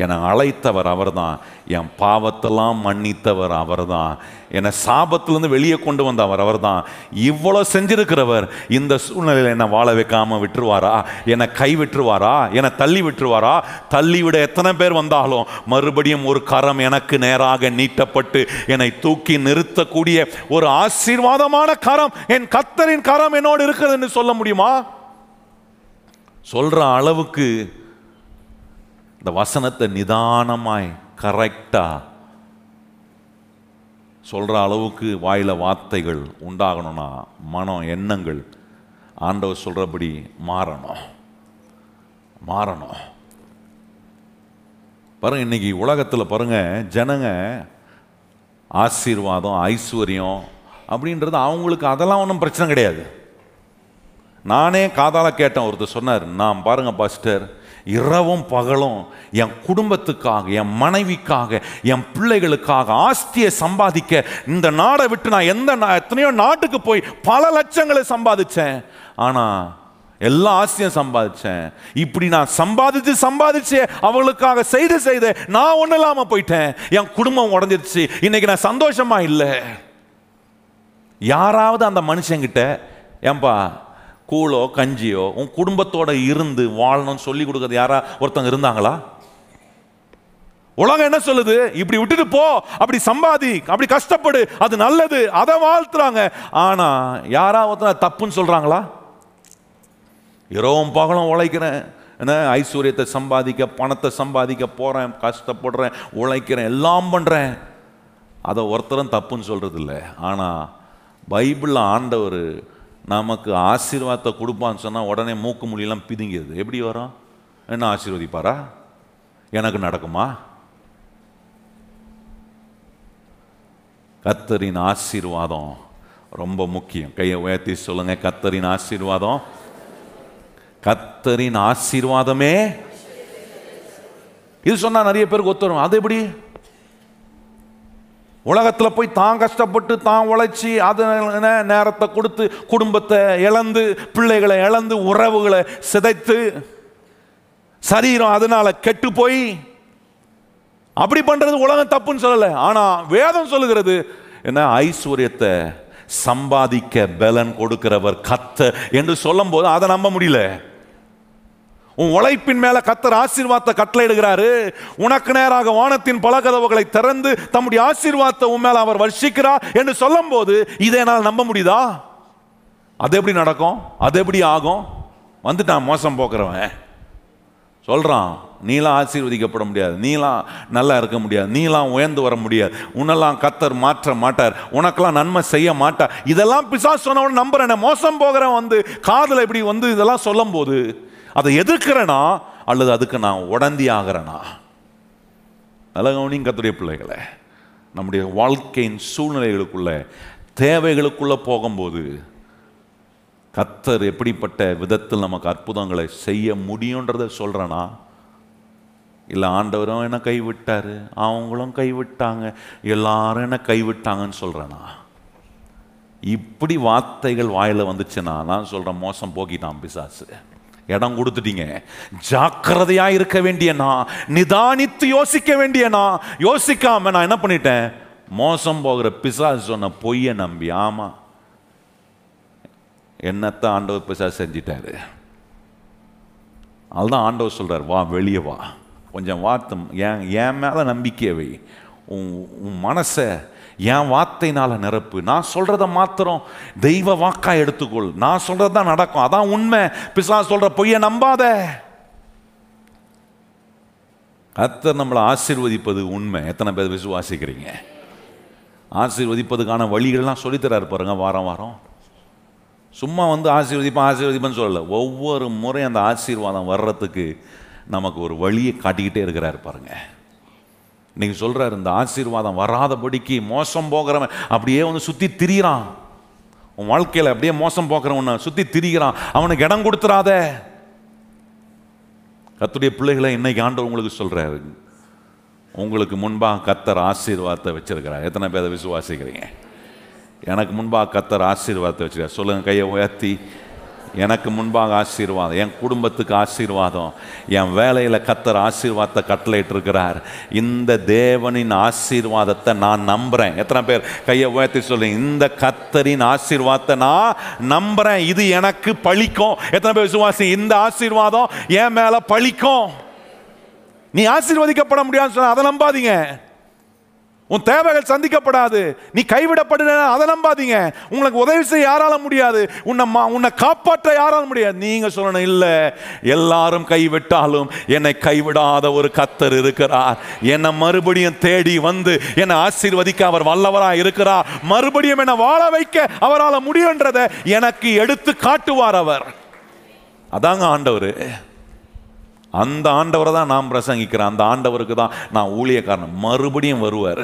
என்னை அழைத்தவர் அவர் தான், என் பாவத்தெல்லாம் மன்னித்தவர் அவர் தான், என்னை சாபத்திலேருந்து வெளியே கொண்டு வந்தவர் அவர் தான். இவ்வளோ செஞ்சிருக்கிறவர் இந்த சூழ்நிலையில் என்னை வாழ வைக்காமல் விட்டுருவாரா? என்னை கைவிட்டுருவாரா? என்னை தள்ளி விட்டுருவாரா? தள்ளிவிட எத்தனை பேர் வந்தாலும் மறுபடியும் ஒரு கரம் எனக்கு நேராக நீட்டப்பட்டு என்னை தூக்கி நிறுத்தக்கூடிய ஒரு ஆசீர்வாதமான கரம், என் கர்த்தரின் கரம் என்னோடு இருக்குதுன்னு சொல்ல முடியுமா? சொல்கிற அளவுக்கு இந்த வசனத்தை நிதானமாய் கரெக்டாக சொல்கிற அளவுக்கு வாயில் வார்த்தைகள் உண்டாகணும்னா மனம், எண்ணங்கள் ஆண்டவர் சொல்கிறபடி மாறணும். பாருங்கள், இன்றைக்கி உலகத்தில் பாருங்கள், ஜனங்க ஆசீர்வாதம் ஐஸ்வர்யம் அப்படின்றது அவங்களுக்கு அதெல்லாம் ஒன்றும் பிரச்சனை கிடையாது. நானே காதால கேட்டேன், ஒருத்தர் சொன்னார், நான் பாருங்க பாஸ்டர் இரவும் பகலும் என் குடும்பத்துக்காக, என் மனைவிக்காக, என் பிள்ளைகளுக்காக ஆஸ்தியை சம்பாதிக்க இந்த நாடை விட்டு நான் எத்தனையோ நாட்டுக்கு போய் பல லட்சங்களை சம்பாதிச்சேன், ஆனால் எல்லா ஆஸ்தியும் சம்பாதிச்சேன். இப்படி நான் சம்பாதிச்சு அவளுக்காக செய்து நான் ஒன்றும் இல்லாமல் போயிட்டேன், என் குடும்பம் உடஞ்சிருச்சு, இன்னைக்கு நான் சந்தோஷமா இல்லை. யாராவது அந்த மனுஷங்கிட்ட ஏன்பா கூழோ கஞ்சியோ உன் குடும்பத்தோட இருந்து வாழணும்னு சொல்லி கொடுக்குறது யாரா ஒருத்தங்க இருந்தாங்களா? உலகம் என்ன சொல்லுது? இப்படி விட்டுட்டு போ, அப்படி சம்பாதி, அப்படி கஷ்டப்படு, அது நல்லது, அதை வாழ்த்துறாங்க. ஆனா யாரா ஒருத்தர் தப்புன்னு சொல்றாங்களா? இரவும் பகலும் உழைக்கிறேன், என்ன ஐஸ்வர்யத்தை சம்பாதிக்க, பணத்தை சம்பாதிக்க போறேன், கஷ்டப்படுறேன், உழைக்கிறேன், எல்லாம் பண்றேன், அதை ஒருத்தரும் தப்புன்னு சொல்றது இல்லை. ஆனா பைபிள்ல ஆண்டவர் நமக்கு ஆசீர்வாதத்தை கொடுப்பான்னு சொன்னால் உடனே மூக்கு மொழியெல்லாம் பிதுங்கியது. எப்படி வரும்? என்ன ஆசீர்வதிப்பாரா? எனக்கு நடக்குமா? கர்த்தரின் ஆசீர்வாதம் ரொம்ப முக்கியம். கையை உயர்த்தி சொல்லுங்க, கர்த்தரின் ஆசீர்வாதம். கர்த்தரின் ஆசீர்வாதமே இது சொன்னால் நிறைய பேருக்கு ஒத்து வரும். அது எப்படி? உலகத்தில் போய் தான் கஷ்டப்பட்டு தான் உழைச்சி அது நேரத்தை கொடுத்து குடும்பத்தை இழந்து, பிள்ளைகளை இழந்து, உறவுகளை சிதைத்து, சரீரம் அதனால கெட்டு போய், அப்படி பண்ணுறது உலகம் தப்புன்னு சொல்லலை. ஆனால் வேதம் சொல்லுகிறது என்ன? ஐஸ்வர்யத்தை சம்பாதிக்க பலன் கொடுக்கிறவர் கர்த்தர் என்று சொல்லும் போது அதை நம்ப முடியல. உன் உழைப்பின் மேல கர்த்தர் ஆசீர்வாதத்தை கட்டளையிடுகிறாரு. உனக்கு நேராக வானத்தின் பல கதவுகளை திறந்து தம்முடைய ஆசீர்வாதத்தை உன் மேல அவர் வர்ஷிக்கிறார் என்று சொல்லும் போது இதை என்னால் நம்ப முடியுதா? அது எப்படி நடக்கும்? அது எப்படி ஆகும்? வந்துட்டான் மோசம் போக்குறவன் சொல்கிறான், நீலாம் ஆசீர்வதிக்கப்பட முடியாது, நீலாம் நல்லா இருக்க முடியாது, நீலாம் உயர்ந்து வர முடியாது, உன்னெல்லாம் கர்த்தர் மாற்ற மாட்டார், உனக்கெல்லாம் நன்மை செய்ய மாட்டார். இதெல்லாம் பிசாசு சொன்னவன் நம்புறேன். மோசம் போகிறவன் வந்து காதில் இப்படி வந்து இதெல்லாம் சொல்லும் போது அதை எதிர்க்கிறேனா அல்லது அதுக்கு நான் உடந்தி ஆகிறேனா? அழகவனின் கர்த்தருடைய பிள்ளைகளை, நம்முடைய வாழ்க்கையின் சூழ்நிலைகளுக்குள்ள தேவைகளுக்குள்ளே போகும்போது கர்த்தர் எப்படிப்பட்ட விதத்தில் நமக்கு அற்புதங்களை செய்ய முடியுன்றதை சொல்கிறேன்னா, இல்லை ஆண்டவரும் என்னை கைவிட்டார், அவங்களும் கைவிட்டாங்க, எல்லாரும் என்னை கைவிட்டாங்கன்னு சொல்கிறேன்னா? இப்படி வார்த்தைகள் வாயில் வந்துச்சுன்னா நான் சொல்கிறேன், மோசம் போக்கிட்டான் பிசாசு, இடம் கொடுத்துட்டீங்க. ஜாக்கிரதையாக இருக்க வேண்டியனா, நிதானித்து யோசிக்க வேண்டியனா? யோசிக்காமல் நான் என்ன பண்ணிட்டேன்? மோசம் போகிற பிசாசு சொன்ன பொய்யை நம்பி, ஆமாம் என்னத்தான் ஆண்டவர் பிசாசு செஞ்சிட்டாரு. அதுதான் ஆண்டவர் சொல்கிறார், வா வெளியே வா, கொஞ்சம் வார்த்தம் என் மேலே நம்பிக்கையவை, உன் மனசை என் வார்த்தையினால் நிரப்பு, நான் சொல்கிறத மாத்திரம் தெய்வ வாக்காக எடுத்துக்கொள், நான் சொல்கிறது தான் நடக்கும், அதான் உண்மை, பிசாசு சொல்கிற பொய்யை நம்பாத. கர்த்தர் நம்மளை ஆசீர்வதிப்பது உண்மை. எத்தனை பேர் விசுவாசிக்கிறீங்க? ஆசீர்வதிப்பதுக்கான வழிகள்லாம் சொல்லித்தராரு பாருங்க. வாரம் வாரம் சும்மா வந்து ஆசீர்வதிப்பேன் ஆசீர்வதிப்பேன்னு சொல்லலை, ஒவ்வொரு முறை அந்த ஆசீர்வாதம் வர்றதுக்கு நமக்கு ஒரு வழியை காட்டிக்கிட்டே இருக்கிறாரு பாருங்க. இன்றைக்கி சொல்கிறார், இந்த ஆசீர்வாதம் வராதபடிக்கு மோசம் போகிறவன் அப்படியே வந்து சுற்றி திரிகிறான். உன் வாழ்க்கையில் அப்படியே மோசம் போகிறவனை சுற்றி திரிகிறான், அவனுக்கு இடம் கொடுத்துடாத. கர்த்தருடைய பிள்ளைகளை இன்னைக்கு ஆண்டவர் உங்களுக்கு சொல்கிறாரு, உங்களுக்கு முன்பாக கர்த்தர் ஆசீர்வாதத்தை வச்சிருக்கிறார். எத்தனை பேரை விசுவாசிக்கிறீங்க? எனக்கு முன்பாக கர்த்தர் ஆசீர்வாதத்தை வச்சிருக்கார். சொல்லுங்கள் கையை உயர்த்தி, எனக்கு முன்பாக ஆசீர்வாதம், என் குடும்பத்துக்கு ஆசீர்வாதம், என் வேலையில் கர்த்தர் ஆசீர்வாதத்தை கட்டளையிட்டிருக்கிறார். இந்த தேவனின் ஆசீர்வாதத்தை நான் நம்புகிறேன். எத்தனை பேர் கையை உயர்த்தி சொல்லுங்க, இந்த கர்த்தரின் ஆசீர்வாதத்தை நான் நம்புகிறேன், இது எனக்கு பழிக்கும். எத்தனை பேர் விசுவாசி, இந்த ஆசீர்வாதம் என் மேலே பழிக்கும். நீ ஆசீர்வதிக்கப்பட முடியாதுன்னு சொன்னால் அதை நம்பாதீங்க. உன் தேவைகள் சந்திக்கப்படாது, நீ கைவிடப்பட அதை நம்பாதீங்க. உங்களுக்கு உதவி செய்ய யாரால முடியாது, உன்னை காப்பாற்ற யாரால முடியாது. நீங்கள் சொல்லணும், இல்லை எல்லாரும் கைவிட்டாலும் என்னை கைவிடாத ஒரு கர்த்தர் இருக்கிறார், என்னை மறுபடியும் தேடி வந்து என்னை ஆசீர்வதிக்க அவர் வல்லவராக இருக்கிறார், மறுபடியும் என்னை வாழ வைக்க அவரால் முடியுன்றதை எனக்கு எடுத்து காட்டுவார் அவர். அதாங்க ஆண்டவர். அந்த ஆண்டவரை தான் நான் பிரசங்கிக்கிறேன், அந்த ஆண்டவருக்கு தான் நான் ஊழியக்காரன். மறுபடியும் வருவார்.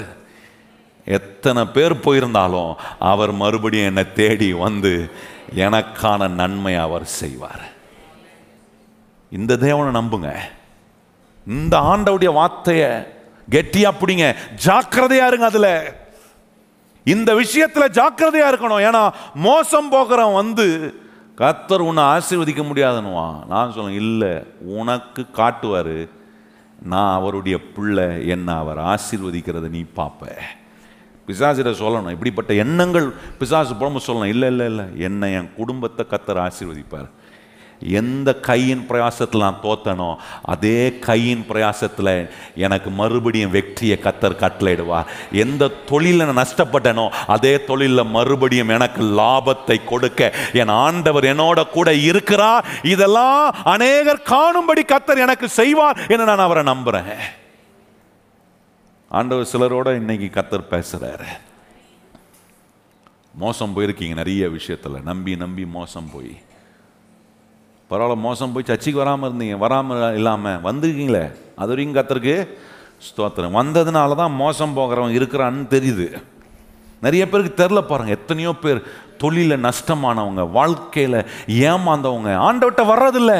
எத்தனை பேர் போயிருந்தாலும் அவர் மறுபடியும் என்னை தேடி வந்து எனக்கான நன்மை அவர் செய்வார். இந்த தேவனை நம்புங்க, இந்த ஆண்டவுடைய வார்த்தையை கெட்டியா பிடிங்க, ஜாக்கிரதையா இருங்க. அதுல இந்த விஷயத்துல ஜாக்கிரதையா இருக்கணும். ஏன்னா மோசம் போகிறவன் வந்து கர்த்தர் உன்னை ஆசீர்வதிக்க முடியாதுன்னுவா. நான் சொல்ல, இல்லை உனக்கு காட்டுவார், நான் அவருடைய பிள்ளை, என்னை அவர் ஆசீர்வதிக்கிறத நீ பார்ப்ப. பிசாசிட சொல்லணும், இப்படிப்பட்ட எண்ணங்கள் பிசாசு புறம்பு சொல்லணும், இல்லை இல்லை இல்லை என்னை என் குடும்பத்தை கர்த்தர் ஆசீர்வதிப்பார். எந்த கையின் பிரயாசத்தில் நான் தோத்தனோ அதே கையின் பிரயாசத்தில் எனக்கு மறுபடியும் வெற்றியை கர்த்தர் கட்டளையிடுவார். எந்த தொழிலில் நான் நஷ்டப்பட்டனோ அதே தொழிலில் மறுபடியும் எனக்கு லாபத்தை கொடுக்க என் ஆண்டவர் என்னோட கூட இருக்கிறார். இதெல்லாம் அநேகர் காணும்படி கர்த்தர் எனக்கு செய்வார் என்று நான் அவரை நம்புகிறேன். ஆண்டவர் சிலரோட இன்னைக்கு கர்த்தர் பேசுகிறார். மோசம் போயிருக்கீங்க நிறைய விஷயத்தில், நம்பி நம்பி மோசம் போய் பரவாயில்ல, மோசம் போய் சர்ச்சைக்கு வராமல் இருந்தீங்க, வராமல் இல்லாமல் வந்துருக்கீங்களே, அது வரைக்கும் கர்த்தருக்கு ஸ்தோத்திரம். வந்ததுனால தான் மோசம் போகிறவங்க இருக்கிறான்னு தெரியுது. நிறைய பேருக்கு தெரில பாருங்கள். எத்தனையோ பேர் தொழிலில் நஷ்டமானவங்க, வாழ்க்கையில் ஏமாந்தவங்க ஆண்டவர்கிட்ட வர்றதில்லை,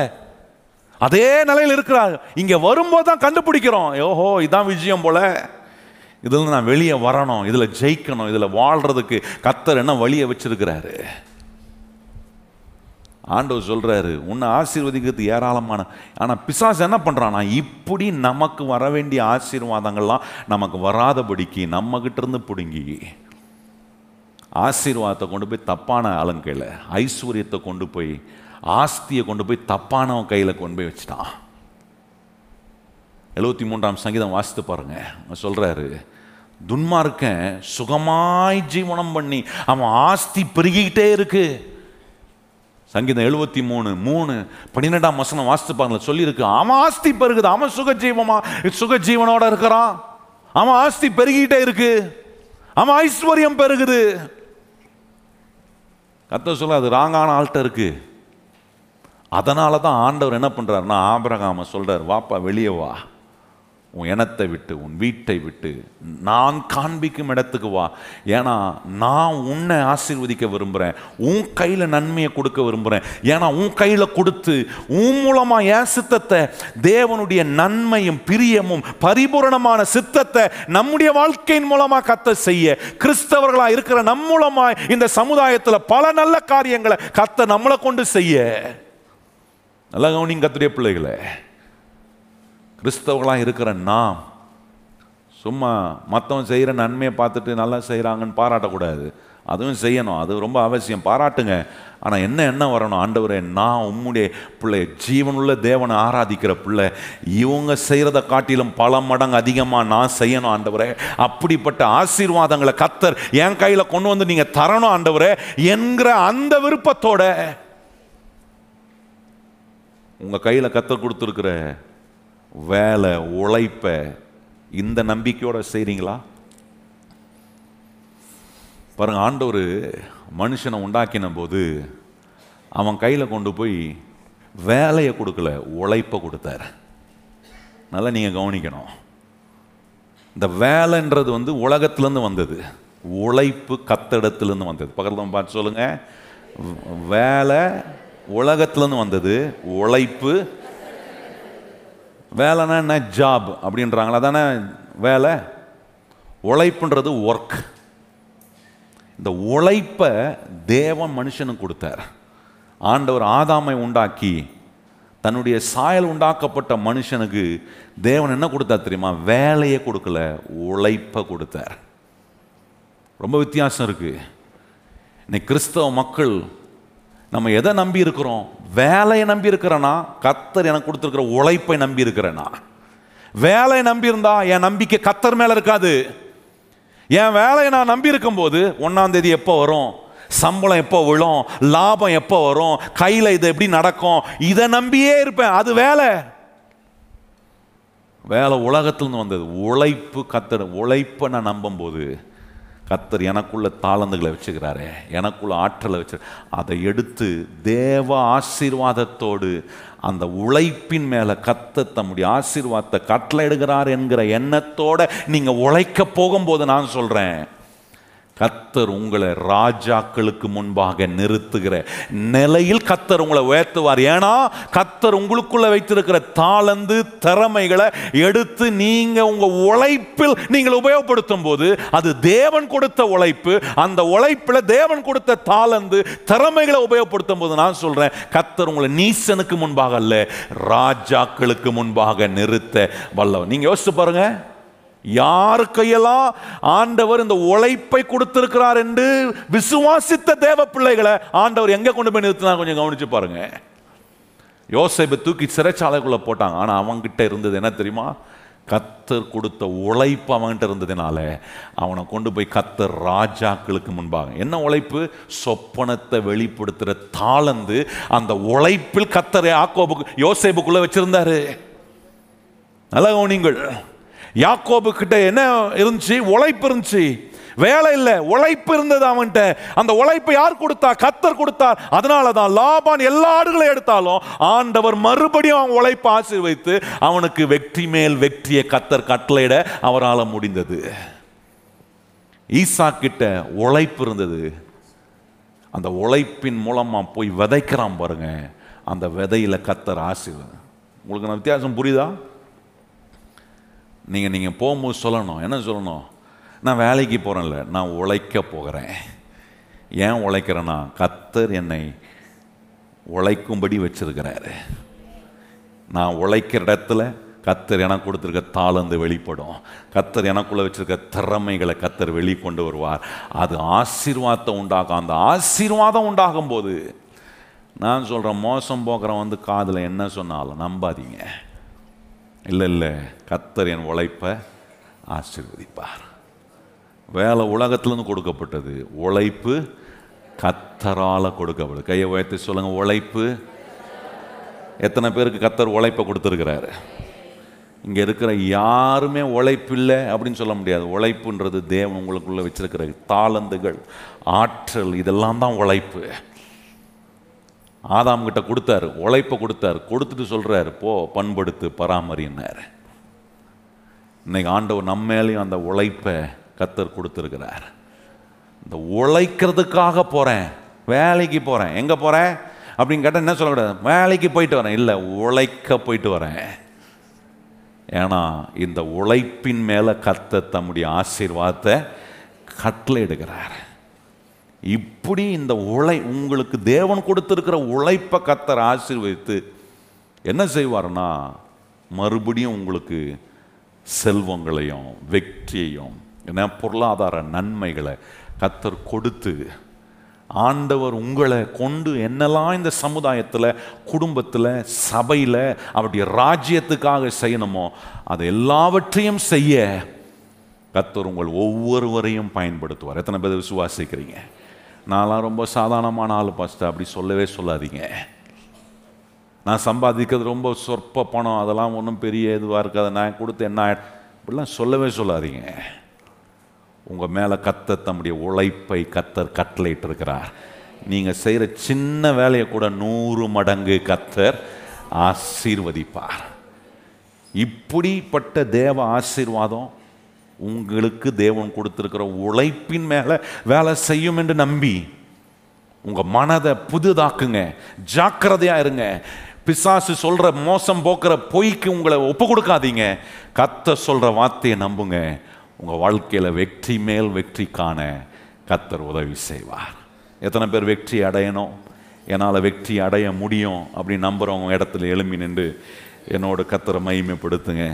அதே நிலையில் இருக்கிறாங்க. இங்கே வரும்போது தான் கண்டுபிடிக்கிறோம், ஓஹோ இதான் விஜயம் போல், இதில் நான் வெளியே வரணும், இதில் ஜெயிக்கணும், இதில் வாழ்கிறதுக்கு கர்த்தர் என்ன வழியை வச்சிருக்கிறாரு. ஆண்டவர் சொல்கிறாரு, உன்னை ஆசீர்வதிக்கிறது ஏராளமான. ஆனால் பிசாசு என்ன பண்ணுறான்னா, இப்படி நமக்கு வர வேண்டிய ஆசீர்வாதங்கள்லாம் நமக்கு வராதபடிக்கு நம்மக்கிட்டேருந்து பிடுங்கி ஆசீர்வாதத்தை கொண்டு போய் தப்பான ஆளுங்கையில், ஐஸ்வர்யத்தை கொண்டு போய் ஆஸ்தியை கொண்டு போய் தப்பானவன் கையில் கொண்டு போய் வச்சுட்டான். 73 சங்கீதம் வாசித்து பாருங்கள். சொல்கிறாரு, துன்மார்க்கன் சுகமாய் ஜீவனம் பண்ணி அவன் ஆஸ்தி பெருகிக்கிட்டே இருக்கு. சங்கீதம் 73:3-12 வாசித்து பாருங்கள், சொல்லியிருக்கு அவன் ஆஸ்தி பெருகுது, அவன் சுகஜீவனோட இருக்கிறான், அவன் ஆஸ்தி பெருகிக்கிட்டே இருக்கு, அவன் ஐஸ்வர்யம் பெருகுது. கர்த்தர் சொல்ல அது ராங்கான ஆள்கிட்ட இருக்கு. அதனால தான் ஆண்டவர் என்ன பண்ணுறாருன்னா ஆபிரகாம சொல்கிறார், வாப்பா வெளியே வா, உன் இனத்தை விட்டு உன் வீட்டை விட்டு நான் காண்பிக்கும் இடத்துக்கு வா. ஏன்னா நான் உன்னை ஆசீர்வதிக்க விரும்புகிறேன், உன் கையில் நன்மையை கொடுக்க விரும்புகிறேன். ஏன்னா உன் கையில் கொடுத்து உன் மூலமாக என் சித்தத்தை, தேவனுடைய நன்மையும் பிரியமும் பரிபூரணமான சித்தத்தை நம்முடைய வாழ்க்கையின் மூலமாக கர்த்தர் செய்ய, கிறிஸ்தவர்களாக இருக்கிற நம் மூலமாக இந்த சமுதாயத்தில் பல நல்ல காரியங்களை கர்த்தர் நம்மளை கொண்டு செய்ய. நல்லா கவனிங்க கர்த்தருடைய பிள்ளைகளை, கிறிஸ்தவர்களாக இருக்கிற நாம் சும்மா மற்றவன் செய்கிற நன்மையை பார்த்துட்டு நல்லா செய்கிறாங்கன்னு பாராட்டக்கூடாது. அதுவும் செய்யணும், அது ரொம்ப அவசியம், பாராட்டுங்க. ஆனால் என்ன வரணும், ஆண்டவரே நான் உம்முடைய பிள்ளை, ஜீவனுள்ள தேவனை ஆராதிக்கிற பிள்ளை, இவங்க செய்கிறத காட்டிலும் பல மடங்கு அதிகமாக நான் செய்யணும் ஆண்டவரே. அப்படிப்பட்ட ஆசீர்வாதங்களை கர்த்தர் என் கையில் கொண்டு வந்து நீங்கள் தரணும் ஆண்டவரே என்கிற அந்த விருப்பத்தோட உங்கள் கையில் கர்த்தர் கொடுத்துருக்குற வேலை உழைப்ப இந்த நம்பிக்கையோட செய்கிறீங்களா பாருங்க. ஆண்டவர் மனுஷனை உண்டாக்கின போது அவன் கையில் கொண்டு போய் வேலையை கொடுக்கல, உழைப்பை கொடுத்தார். நல்லா நீங்கள் கவனிக்கணும். இந்த வேலைன்றது உலகத்துலேருந்து வந்தது, உழைப்பு கத்தடத்துலேருந்து வந்தது. பக்கத்தில் பார்த்து சொல்லுங்க, வேலை உலகத்துலேருந்து வந்தது, உழைப்பு. வேலைன்னா என்ன, ஜாப் அப்படின்றாங்களா, அதானே வேலை. உழைப்புன்றது ஒர்க். இந்த உழைப்பை தேவன் மனுஷனுக்கு கொடுத்தார். ஆண்டவர் ஆதாமை உண்டாக்கி தன்னுடைய சாயல் உண்டாக்கப்பட்ட மனுஷனுக்கு தேவன் என்ன கொடுத்தார் தெரியுமா, வேலையை கொடுக்கல, உழைப்பை கொடுத்தார். ரொம்ப வித்தியாசம் இருக்குது. இன்னைக்கு கிறிஸ்தவ மக்கள் நம்ம எதை நம்பி இருக்கிறோம், வேலையை நம்பி இருக்கிறேன்னா, கர்த்தர் எனக்கு கொடுத்துருக்கிற உழைப்பை நம்பி இருக்கிறேன்னா. வேலையை நம்பி இருந்தா என் நம்பிக்கை கர்த்தர் மேலே இருக்காது. என் வேலையை நான் நம்பி இருக்கும் போது 1ஆம் தேதி எப்போ வரும், சம்பளம் எப்போ விழும், லாபம் எப்போ வரும், கையில் இது எப்படி நடக்கும், இதை நம்பியே இருப்பேன். அது வேலை. வேலை உலகத்திலிருந்து வந்தது, உழைப்பு கர்த்தர். உழைப்பை நான் நம்பும் போது கர்த்தர் எனக்குள்ள தாளந்துகளை வச்சுக்கிறாரு, எனக்குள்ள ஆற்றலை வச்சு அதை எடுத்து தேவ ஆசீர்வாதத்தோடு அந்த உழைப்பின் மேலே கர்த்தர் தம்முடைய ஆசீர்வாதத்தை கட்டளை எடுக்கிறார் என்கிற எண்ணத்தோடு நீங்கள் உழைக்க போகும்போது நான் சொல்கிறேன், கர்த்தர் உங்களை ராஜாக்களுக்கு முன்பாக நிறுத்துகிற நிலையில் கர்த்தர் உங்களை உயர்த்துவார். ஏன்னா கர்த்தர் உங்களுக்குள்ள வைத்திருக்கிற தாளந்து திறமைகளை எடுத்து நீங்கள் உங்கள் உழைப்பில் நீங்கள் உபயோகப்படுத்தும் போது அது தேவன் கொடுத்த உழைப்பு. அந்த உழைப்பில் தேவன் கொடுத்த தாளந்து திறமைகளை உபயோகப்படுத்தும் போது நான் சொல்கிறேன், கர்த்தர் உங்களை நீசனுக்கு முன்பாக அல்ல, ராஜாக்களுக்கு முன்பாக நிறுத்த வல்லவர். நீங்கள் யோசிச்சு பாருங்கள், யாரு கையெல்லாம் ஆண்டவர் இந்த உழைப்பை கொடுத்திருக்கிறார் என்று விசுவாசித்த தேவ பிள்ளைகளை ஆண்டவர் எங்க கொண்டு போய் நிறுத்தினா கொஞ்சம் கவனிச்சு பாருங்க. யோசேப்பை தூக்கி சிறைச்சாலைக்குள்ள போட்டாங்க, ஆனா அவங்கிட்ட இருந்தது என்ன தெரியுமா, கர்த்தர் கொடுத்த உழைப்பு அவன்கிட்ட இருந்ததுனால அவனை கொண்டு போய் கர்த்தர் ராஜாக்களுக்கு முன்பாக. என்ன உழைப்பு, சொப்பனத்தை வெளிப்படுத்துற தாளந்து அந்த உழைப்பில் கர்த்தர் யாக்கோபுக்கு யோசேப்புக்குள்ள வச்சிருந்தாரு. நல்லா கவனிங்கள், யாக்கோபு கிட்ட என்ன இருந்துச்சு, உழைப்பு இருந்துச்சு, வேலை இல்லை உழைப்பு இருந்தது அவன்கிட்ட. அந்த உழைப்பை யார் கொடுத்தா, கர்த்தர் கொடுத்தார். அதனால தான் லாபான் எல்லா ஆடுகளை எடுத்தாலும் ஆண்டவர் மறுபடியும் அவன் உழைப்பை ஆசீர்வதித்து அவனுக்கு வெற்றி மேல் வெற்றியை கர்த்தர் கட்டளையிட அவரால் முடிந்தது. ஈசாக்கிட்ட உழைப்பு இருந்தது, அந்த உழைப்பின் மூலமாக போய் விதைக்கிறான் பாருங்க, அந்த விதையில் கர்த்தர் ஆசீர்வாதம். உங்களுக்கு நான் வித்தியாசம் புரியுதா? நீங்கள் போகும்போது சொல்லணும், என்ன சொல்லணும், நான் வேலைக்கு போகிறேன்ல, நான் உழைக்க போகிறேன். ஏன் உழைக்கிறேன்னா கர்த்தர் என்னை உழைக்கும்படி வச்சிருக்கிறாரு. நான் உழைக்கிற இடத்துல கர்த்தர் எனக்கு கொடுத்துருக்க தாளந்து வெளிப்படும், கர்த்தர் எனக்குள்ளே வச்சுருக்க திறமைகளை கர்த்தர் வெளிக்கொண்டு வருவார். அது ஆசீர்வாதத்தை உண்டாகும். அந்த ஆசீர்வாதம் உண்டாகும் போது நான் சொல்கிறேன், மோசம் போக்குறேன் வந்து காதில் என்ன சொன்னாலும் நம்பாதீங்க. இல்லை இல்லை, கர்த்தர் என் உழைப்பை ஆசீர்வதிப்பார். வேலை உலகத்துலேருந்து கொடுக்கப்பட்டது, உழைப்பு கர்த்தரால் கொடுக்கப்பட்டது. கையை உயர்த்தி சொல்லுங்கள், உழைப்பு. எத்தனை பேருக்கு கர்த்தர் உழைப்பை கொடுத்துருக்கிறாரு? இங்கே இருக்கிற யாருமே உழைப்பில்லை அப்படின்னு சொல்ல முடியாது. உழைப்புன்றது தேவன் உங்களுக்குள்ளே வச்சுருக்கிற தாளந்துகள், ஆற்றல், இதெல்லாம் தான் உழைப்பு. ஆதாம் கிட்ட கொடுத்தாரு, உழைப்பை கொடுத்தாரு. கொடுத்துட்டு சொல்கிறாரு, போ பண்படுத்து பராமரினார். இன்னைக்கு ஆண்டவர் நம்ம மேலேயும் அந்த உழைப்பை கர்த்தர் கொடுத்துருக்கிறார். இந்த உழைக்கிறதுக்காக போகிறேன், வேலைக்கு போகிறேன், எங்கே போகிறேன் அப்படின்னு கேட்டால் என்ன சொல்லக்கூடாது, வேலைக்கு போயிட்டு வரேன். இல்லை, உழைக்க போயிட்டு வரேன். ஏன்னா இந்த உழைப்பின் மேலே கர்த்தர் தம்முடைய ஆசீர்வாதத்தை கட்டளை எடுக்கிறார். இப்படி இந்த உங்களுக்கு தேவன் கொடுத்துருக்கிற உழைப்பை கர்த்தர் ஆசீர்வதித்து என்ன செய்வார்னா, மறுபடியும் உங்களுக்கு செல்வங்களையும் வெற்றியையும் என்ன பொருளாதார நன்மைகளை கர்த்தர் கொடுத்து, ஆண்டவர் உங்களை கொண்டு என்னெல்லாம் இந்த சமுதாயத்தில், குடும்பத்தில், சபையில், அவருடைய ராஜ்யத்துக்காக செய்யணுமோ அதை எல்லாவற்றையும் செய்ய கர்த்தர் உங்கள் ஒவ்வொருவரையும் பயன்படுத்துவார். எத்தனை பேர் விசுவாசிக்கிறீங்க? நான்லாம் ரொம்ப சாதாரணமான ஆள் பாஸ்டர், அப்படி சொல்லவே சொல்லாதீங்க. நான் சம்பாதிக்கிறது ரொம்ப சொற்ப பணம், அதெல்லாம் ஒன்றும் பெரிய இதுவாக இருக்காது, நான் கொடுத்து என்ன இப்படிலாம் சொல்லவே சொல்லாதீங்க. உங்கள் மேலே கர்த்தர் தம்முடைய உழைப்பை கர்த்தர் கட்டளையிட்டு இருக்கிறார். நீங்கள் செய்கிற சின்ன வேலையை கூட 100 மடங்கு கர்த்தர் ஆசீர்வதிப்பார். இப்படிப்பட்ட தேவ ஆசீர்வாதம் உங்களுக்கு தேவன் கொடுத்துருக்கிற உழைப்பின் மேலே வேலை செய்யும் என்று நம்பி உங்கள் மனதை புதுதாக்குங்க. ஜாக்கிரதையாக இருங்க. பிசாசு சொல்கிற மோசம் போக்குற பொய்க்கு உங்களை ஒப்பு கொடுக்காதீங்க. கர்த்தர் சொல்கிற வார்த்தையை நம்புங்க. உங்கள் வாழ்க்கையில் வெற்றி மேல் வெற்றி காண கர்த்தர் உதவி செய்வார். எத்தனை பேர் வெற்றி அடையணும், என்னால் வெற்றி அடைய முடியும் அப்படின்னு நம்புகிறவங்க இடத்துல எழும்பி நின்று என்னோட கர்த்தரை மகிமைப்படுத்துங்க.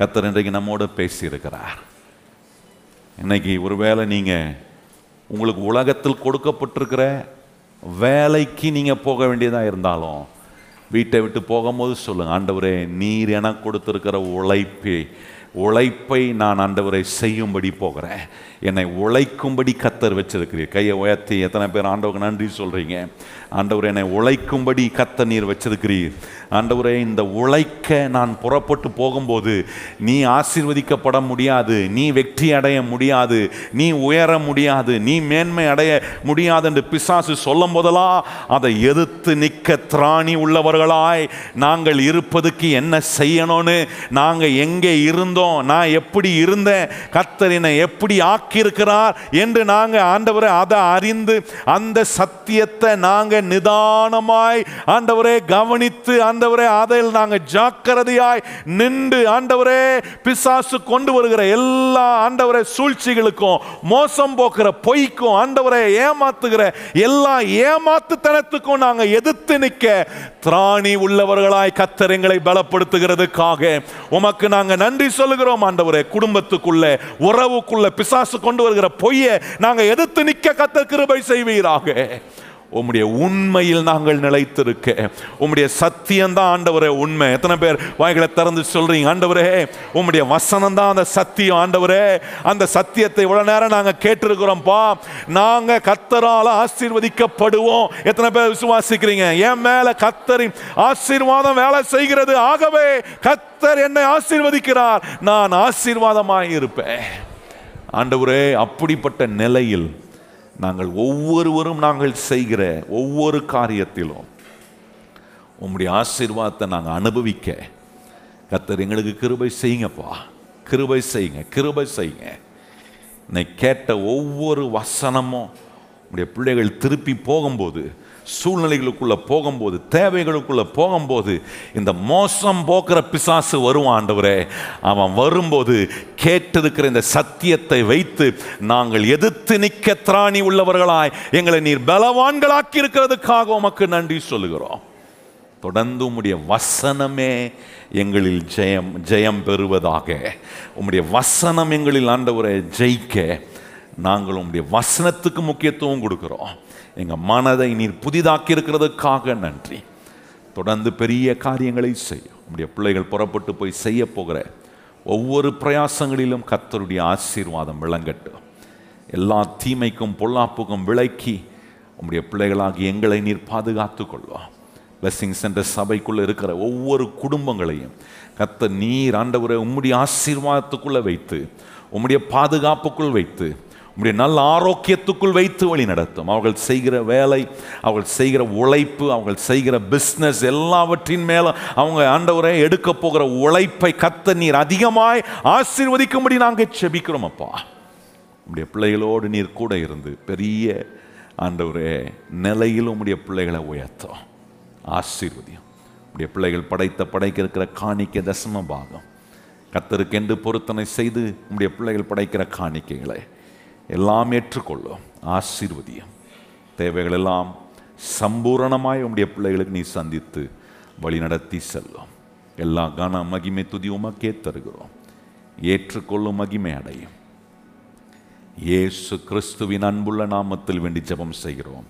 கர்த்தர் இன்றைக்கு நம்மோடு பேசியிருக்கிறார். இன்றைக்கி ஒருவேளை நீங்கள் உங்களுக்கு உலகத்தில் கொடுக்கப்பட்டிருக்கிற வேலைக்கு நீங்கள் போக வேண்டியதாக இருந்தாலும் வீட்டை விட்டு போகும்போது சொல்லுங்கள், ஆண்டவரே நீர் எனக்கு கொடுத்துருக்கிற உழைப்பை நான் ஆண்டவரை செய்யும்படி போகிறேன், என்னை உழைக்கும்படி கர்த்தர் வச்சிருக்கிறீர். கையை உயர்த்தி எத்தனை பேர் ஆண்டவருக்கு நன்றி சொல்கிறீங்க? ஆண்டவரை என்னை உழைக்கும்படி கர்த்தர் நீர் வச்சிருக்கிறீர். ஆண்டவரை இந்த உழைக்க நான் புறப்பட்டு போகும்போது நீ ஆசீர்வதிக்கப்பட முடியாது, நீ வெற்றி அடைய முடியாது, நீ உயர முடியாது, நீ மேன்மை அடைய முடியாது என்று பிசாசு சொல்லும் போதெல்லாம் அதை எதிர்த்து நிற்க திராணி உள்ளவர்களாய் நாங்கள் இருப்பதுக்கு என்ன செய்யணும்னு, நாங்கள் எங்கே இருந்தோம், நான் எப்படி இருந்தேன், கர்த்தர் என்னை எப்படி ஆக்கியிருக்கிறார் என்று நாங்கள் ஆண்டவரே அதை அறிந்து அந்த சத்தியத்தை நாங்கள் நிதானமாய் ஆண்டவரே கவனித்து ஆண்டவரே அதில் நாங்கள் ஜாக்கிரதையாய் நின்று ஆண்டவரே பிசாசு கொண்டு வருகிற எல்லா ஆண்டவரே சூழ்ச்சிகளுக்கும், மோசம் போக்குற பொய்க்கும், ஆண்டவரே ஏமாத்துகிற எல்லா ஏமாத்துத்தனத்துக்கும் நாங்கள் எதிர்த்து நிற்க திராணி உள்ளவர்களாய் கர்த்தர் எங்களை பலப்படுத்துகிறதுக்காக உமக்கு நாங்கள் நன்றி சொல்லுகிறோம் ஆண்டவரே. குடும்பத்துக்குள்ள, உறவுக்குள்ள பிசாசு கொண்டு வருகிற பொய்யை நாங்கள் எதிர்த்து நிற்க கர்த்தர் கிருபை செய்வீராக. உம்முடைய உண்மையில் நாங்கள் நிலைத்திருக்க உம்முடைய சத்தியம்தான் ஆண்டவரே உண்மை. எத்தனை பேர் வாய்களை திறந்து சொல்றீங்க, ஆண்டவரே உம்முடைய வசனம் தான் அந்த சத்தியம். ஆண்டவரே அந்த சத்தியத்தை இவ்வளவு நேரம் நாங்கள் கேட்டிருக்கிறோம்ப்பா, நாங்கள் கர்த்தரால் ஆசீர்வதிக்கப்படுவோம். எத்தனை பேர் விசுவாசிக்கிறீங்க, என் மேல கர்த்தரின் ஆசீர்வாதம் வேலை செய்கிறது, ஆகவே கர்த்தர் என்னை ஆசீர்வதிக்கிறார், நான் ஆசீர்வாதமாக இருப்பேன். ஆண்டவரே அப்படிப்பட்ட நிலையில் நாங்கள் ஒவ்வொருவரும் நாங்கள் செய்கிற ஒவ்வொரு காரியத்திலும் உம்முடைய ஆசீர்வாதத்தை நாங்கள் அனுபவிக்க கர்த்தர் எங்களுக்கு கிருபை செய்யுங்கப்பா, கிருபை செய்யுங்க, கிருபை செய்யுங்க. இன்னைக்கு கேட்ட ஒவ்வொரு வசனமும் உம்முடைய பிள்ளைகள் திருப்பி போகும்போது, சூழ்நிலைகளுக்குள்ளே போகும்போது, தேவைகளுக்குள்ளே போகும்போது, இந்த மோசம் போக்குற பிசாசு வருவான் ஆண்டவரே, அவன் வரும்போது கேட்டிருக்கிற இந்த சத்தியத்தை வைத்து நாங்கள் எதிர்த்து நிற்க திராணி உள்ளவர்களாய் எங்களை நீர் பலவான்களாக்கி இருக்கிறதுக்காக உமக்கு நன்றி சொல்லுகிறோம். தொடர்ந்து உம்முடைய வசனமே எங்களில் ஜெயம் பெறுவதாக, உம்முடைய வசனம் எங்களில் ஆண்டவரை ஜெயிக்க நாங்கள் உங்களுடைய வசனத்துக்கு முக்கியத்துவம் கொடுக்கிறோம். எங்கள் மனதை நீர் புதிதாக்கி இருக்கிறதுக்காக நன்றி. தொடர்ந்து பெரிய காரியங்களை செய்யும். நம்முடைய பிள்ளைகள் புறப்பட்டு போய் செய்ய போகிற ஒவ்வொரு பிரயாசங்களிலும் கர்த்தருடைய ஆசீர்வாதம் விளங்கட்டும். எல்லா தீமைக்கும் பொல்லாப்புக்கும் விலக்கி உங்களுடைய பிள்ளைகளாகி எங்களை நீர் பாதுகாத்து கொள்வோம். பிளஸ்ஸிங் சென்டர் சபைக்குள்ளே இருக்கிற ஒவ்வொரு குடும்பங்களையும் கர்த்தர் நீர் ஆண்டவரே உம்முடைய ஆசீர்வாதத்துக்குள்ளே வைத்து, உம்முடைய பாதுகாப்புக்குள் வைத்து, உம்முடைய நல்ல ஆரோக்கியத்துக்குள் வைத்து வழி நடத்தும். அவர்கள் செய்கிற வேலை, அவர்கள் செய்கிற உழைப்பு, அவர்கள் செய்கிற பிஸ்னஸ் எல்லாவற்றின் மேலே அவங்க ஆண்டவரே எடுக்க போகிற உழைப்பை கர்த்தர் நீர் அதிகமாய் ஆசீர்வதிக்கும்படி நாங்கள் செபிக்கிறோம் அப்பா. உம்முடைய பிள்ளைகளோடு நீர் கூட இருந்து பெரிய ஆண்டவரே நிலையில் உம்முடைய பிள்ளைகளை உயர்த்தும், ஆசீர்வதியும். உம்முடைய பிள்ளைகள் படைக்க இருக்கிற காணிக்கை தசம பாகம் கர்த்தருக்கென்று பொருத்தனை செய்து உம்முடைய பிள்ளைகள் படைக்கிற காணிக்கைகளை எல்லாம் ஏற்றுக்கொள்ளும், ஆசீர்வதியும். தேவைகள் எல்லாம் சம்பூரணமாய் உம்முடைய பிள்ளைகளுக்கு நீ சந்தித்து வழிநடத்தி செல்லும். எல்லா கன மகிமை துதி உமக்கே தருகிறோம். ஏற்றுக்கொள்ளும் மகிமை அடையும் இயேசு கிறிஸ்துவின் அன்புள்ள நாமத்தில் வேண்டி ஜெபம் செய்கிறோம்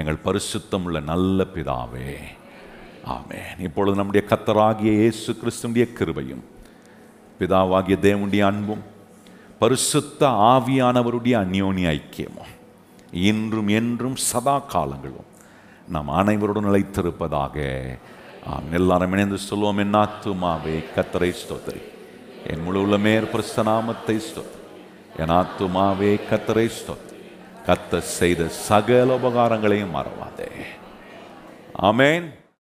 எங்கள் பரிசுத்தம் உள்ள நல்ல பிதாவே, ஆமென். இப்பொழுது நம்முடைய கர்த்தராகிய இயேசு கிறிஸ்துவின் கிருபையும் பிதாவாகிய தேவனுடைய அன்பும் பரிசுத்த ஆவியானவருடைய அந்யோன்ய ஐக்கியமும் இன்றும் என்றும் சதா காலங்களும் நாம் அனைவரோடு நிலைத்திருப்பதாக. எல்லாரும் இணைந்து சொல்வோம், என் ஆத்துமாவே கர்த்தரை ஸ்தோத்திரி, என் முழு உள்ளமே பிரஸ்த நாமத்தை ஸ்தோத்திரி, என் ஆத்துமாவே கர்த்தரை ஸ்தோத்திரி, கர்த்தர் செய்த சகல உபகாரங்களையும் மறவாதே. ஆமென்.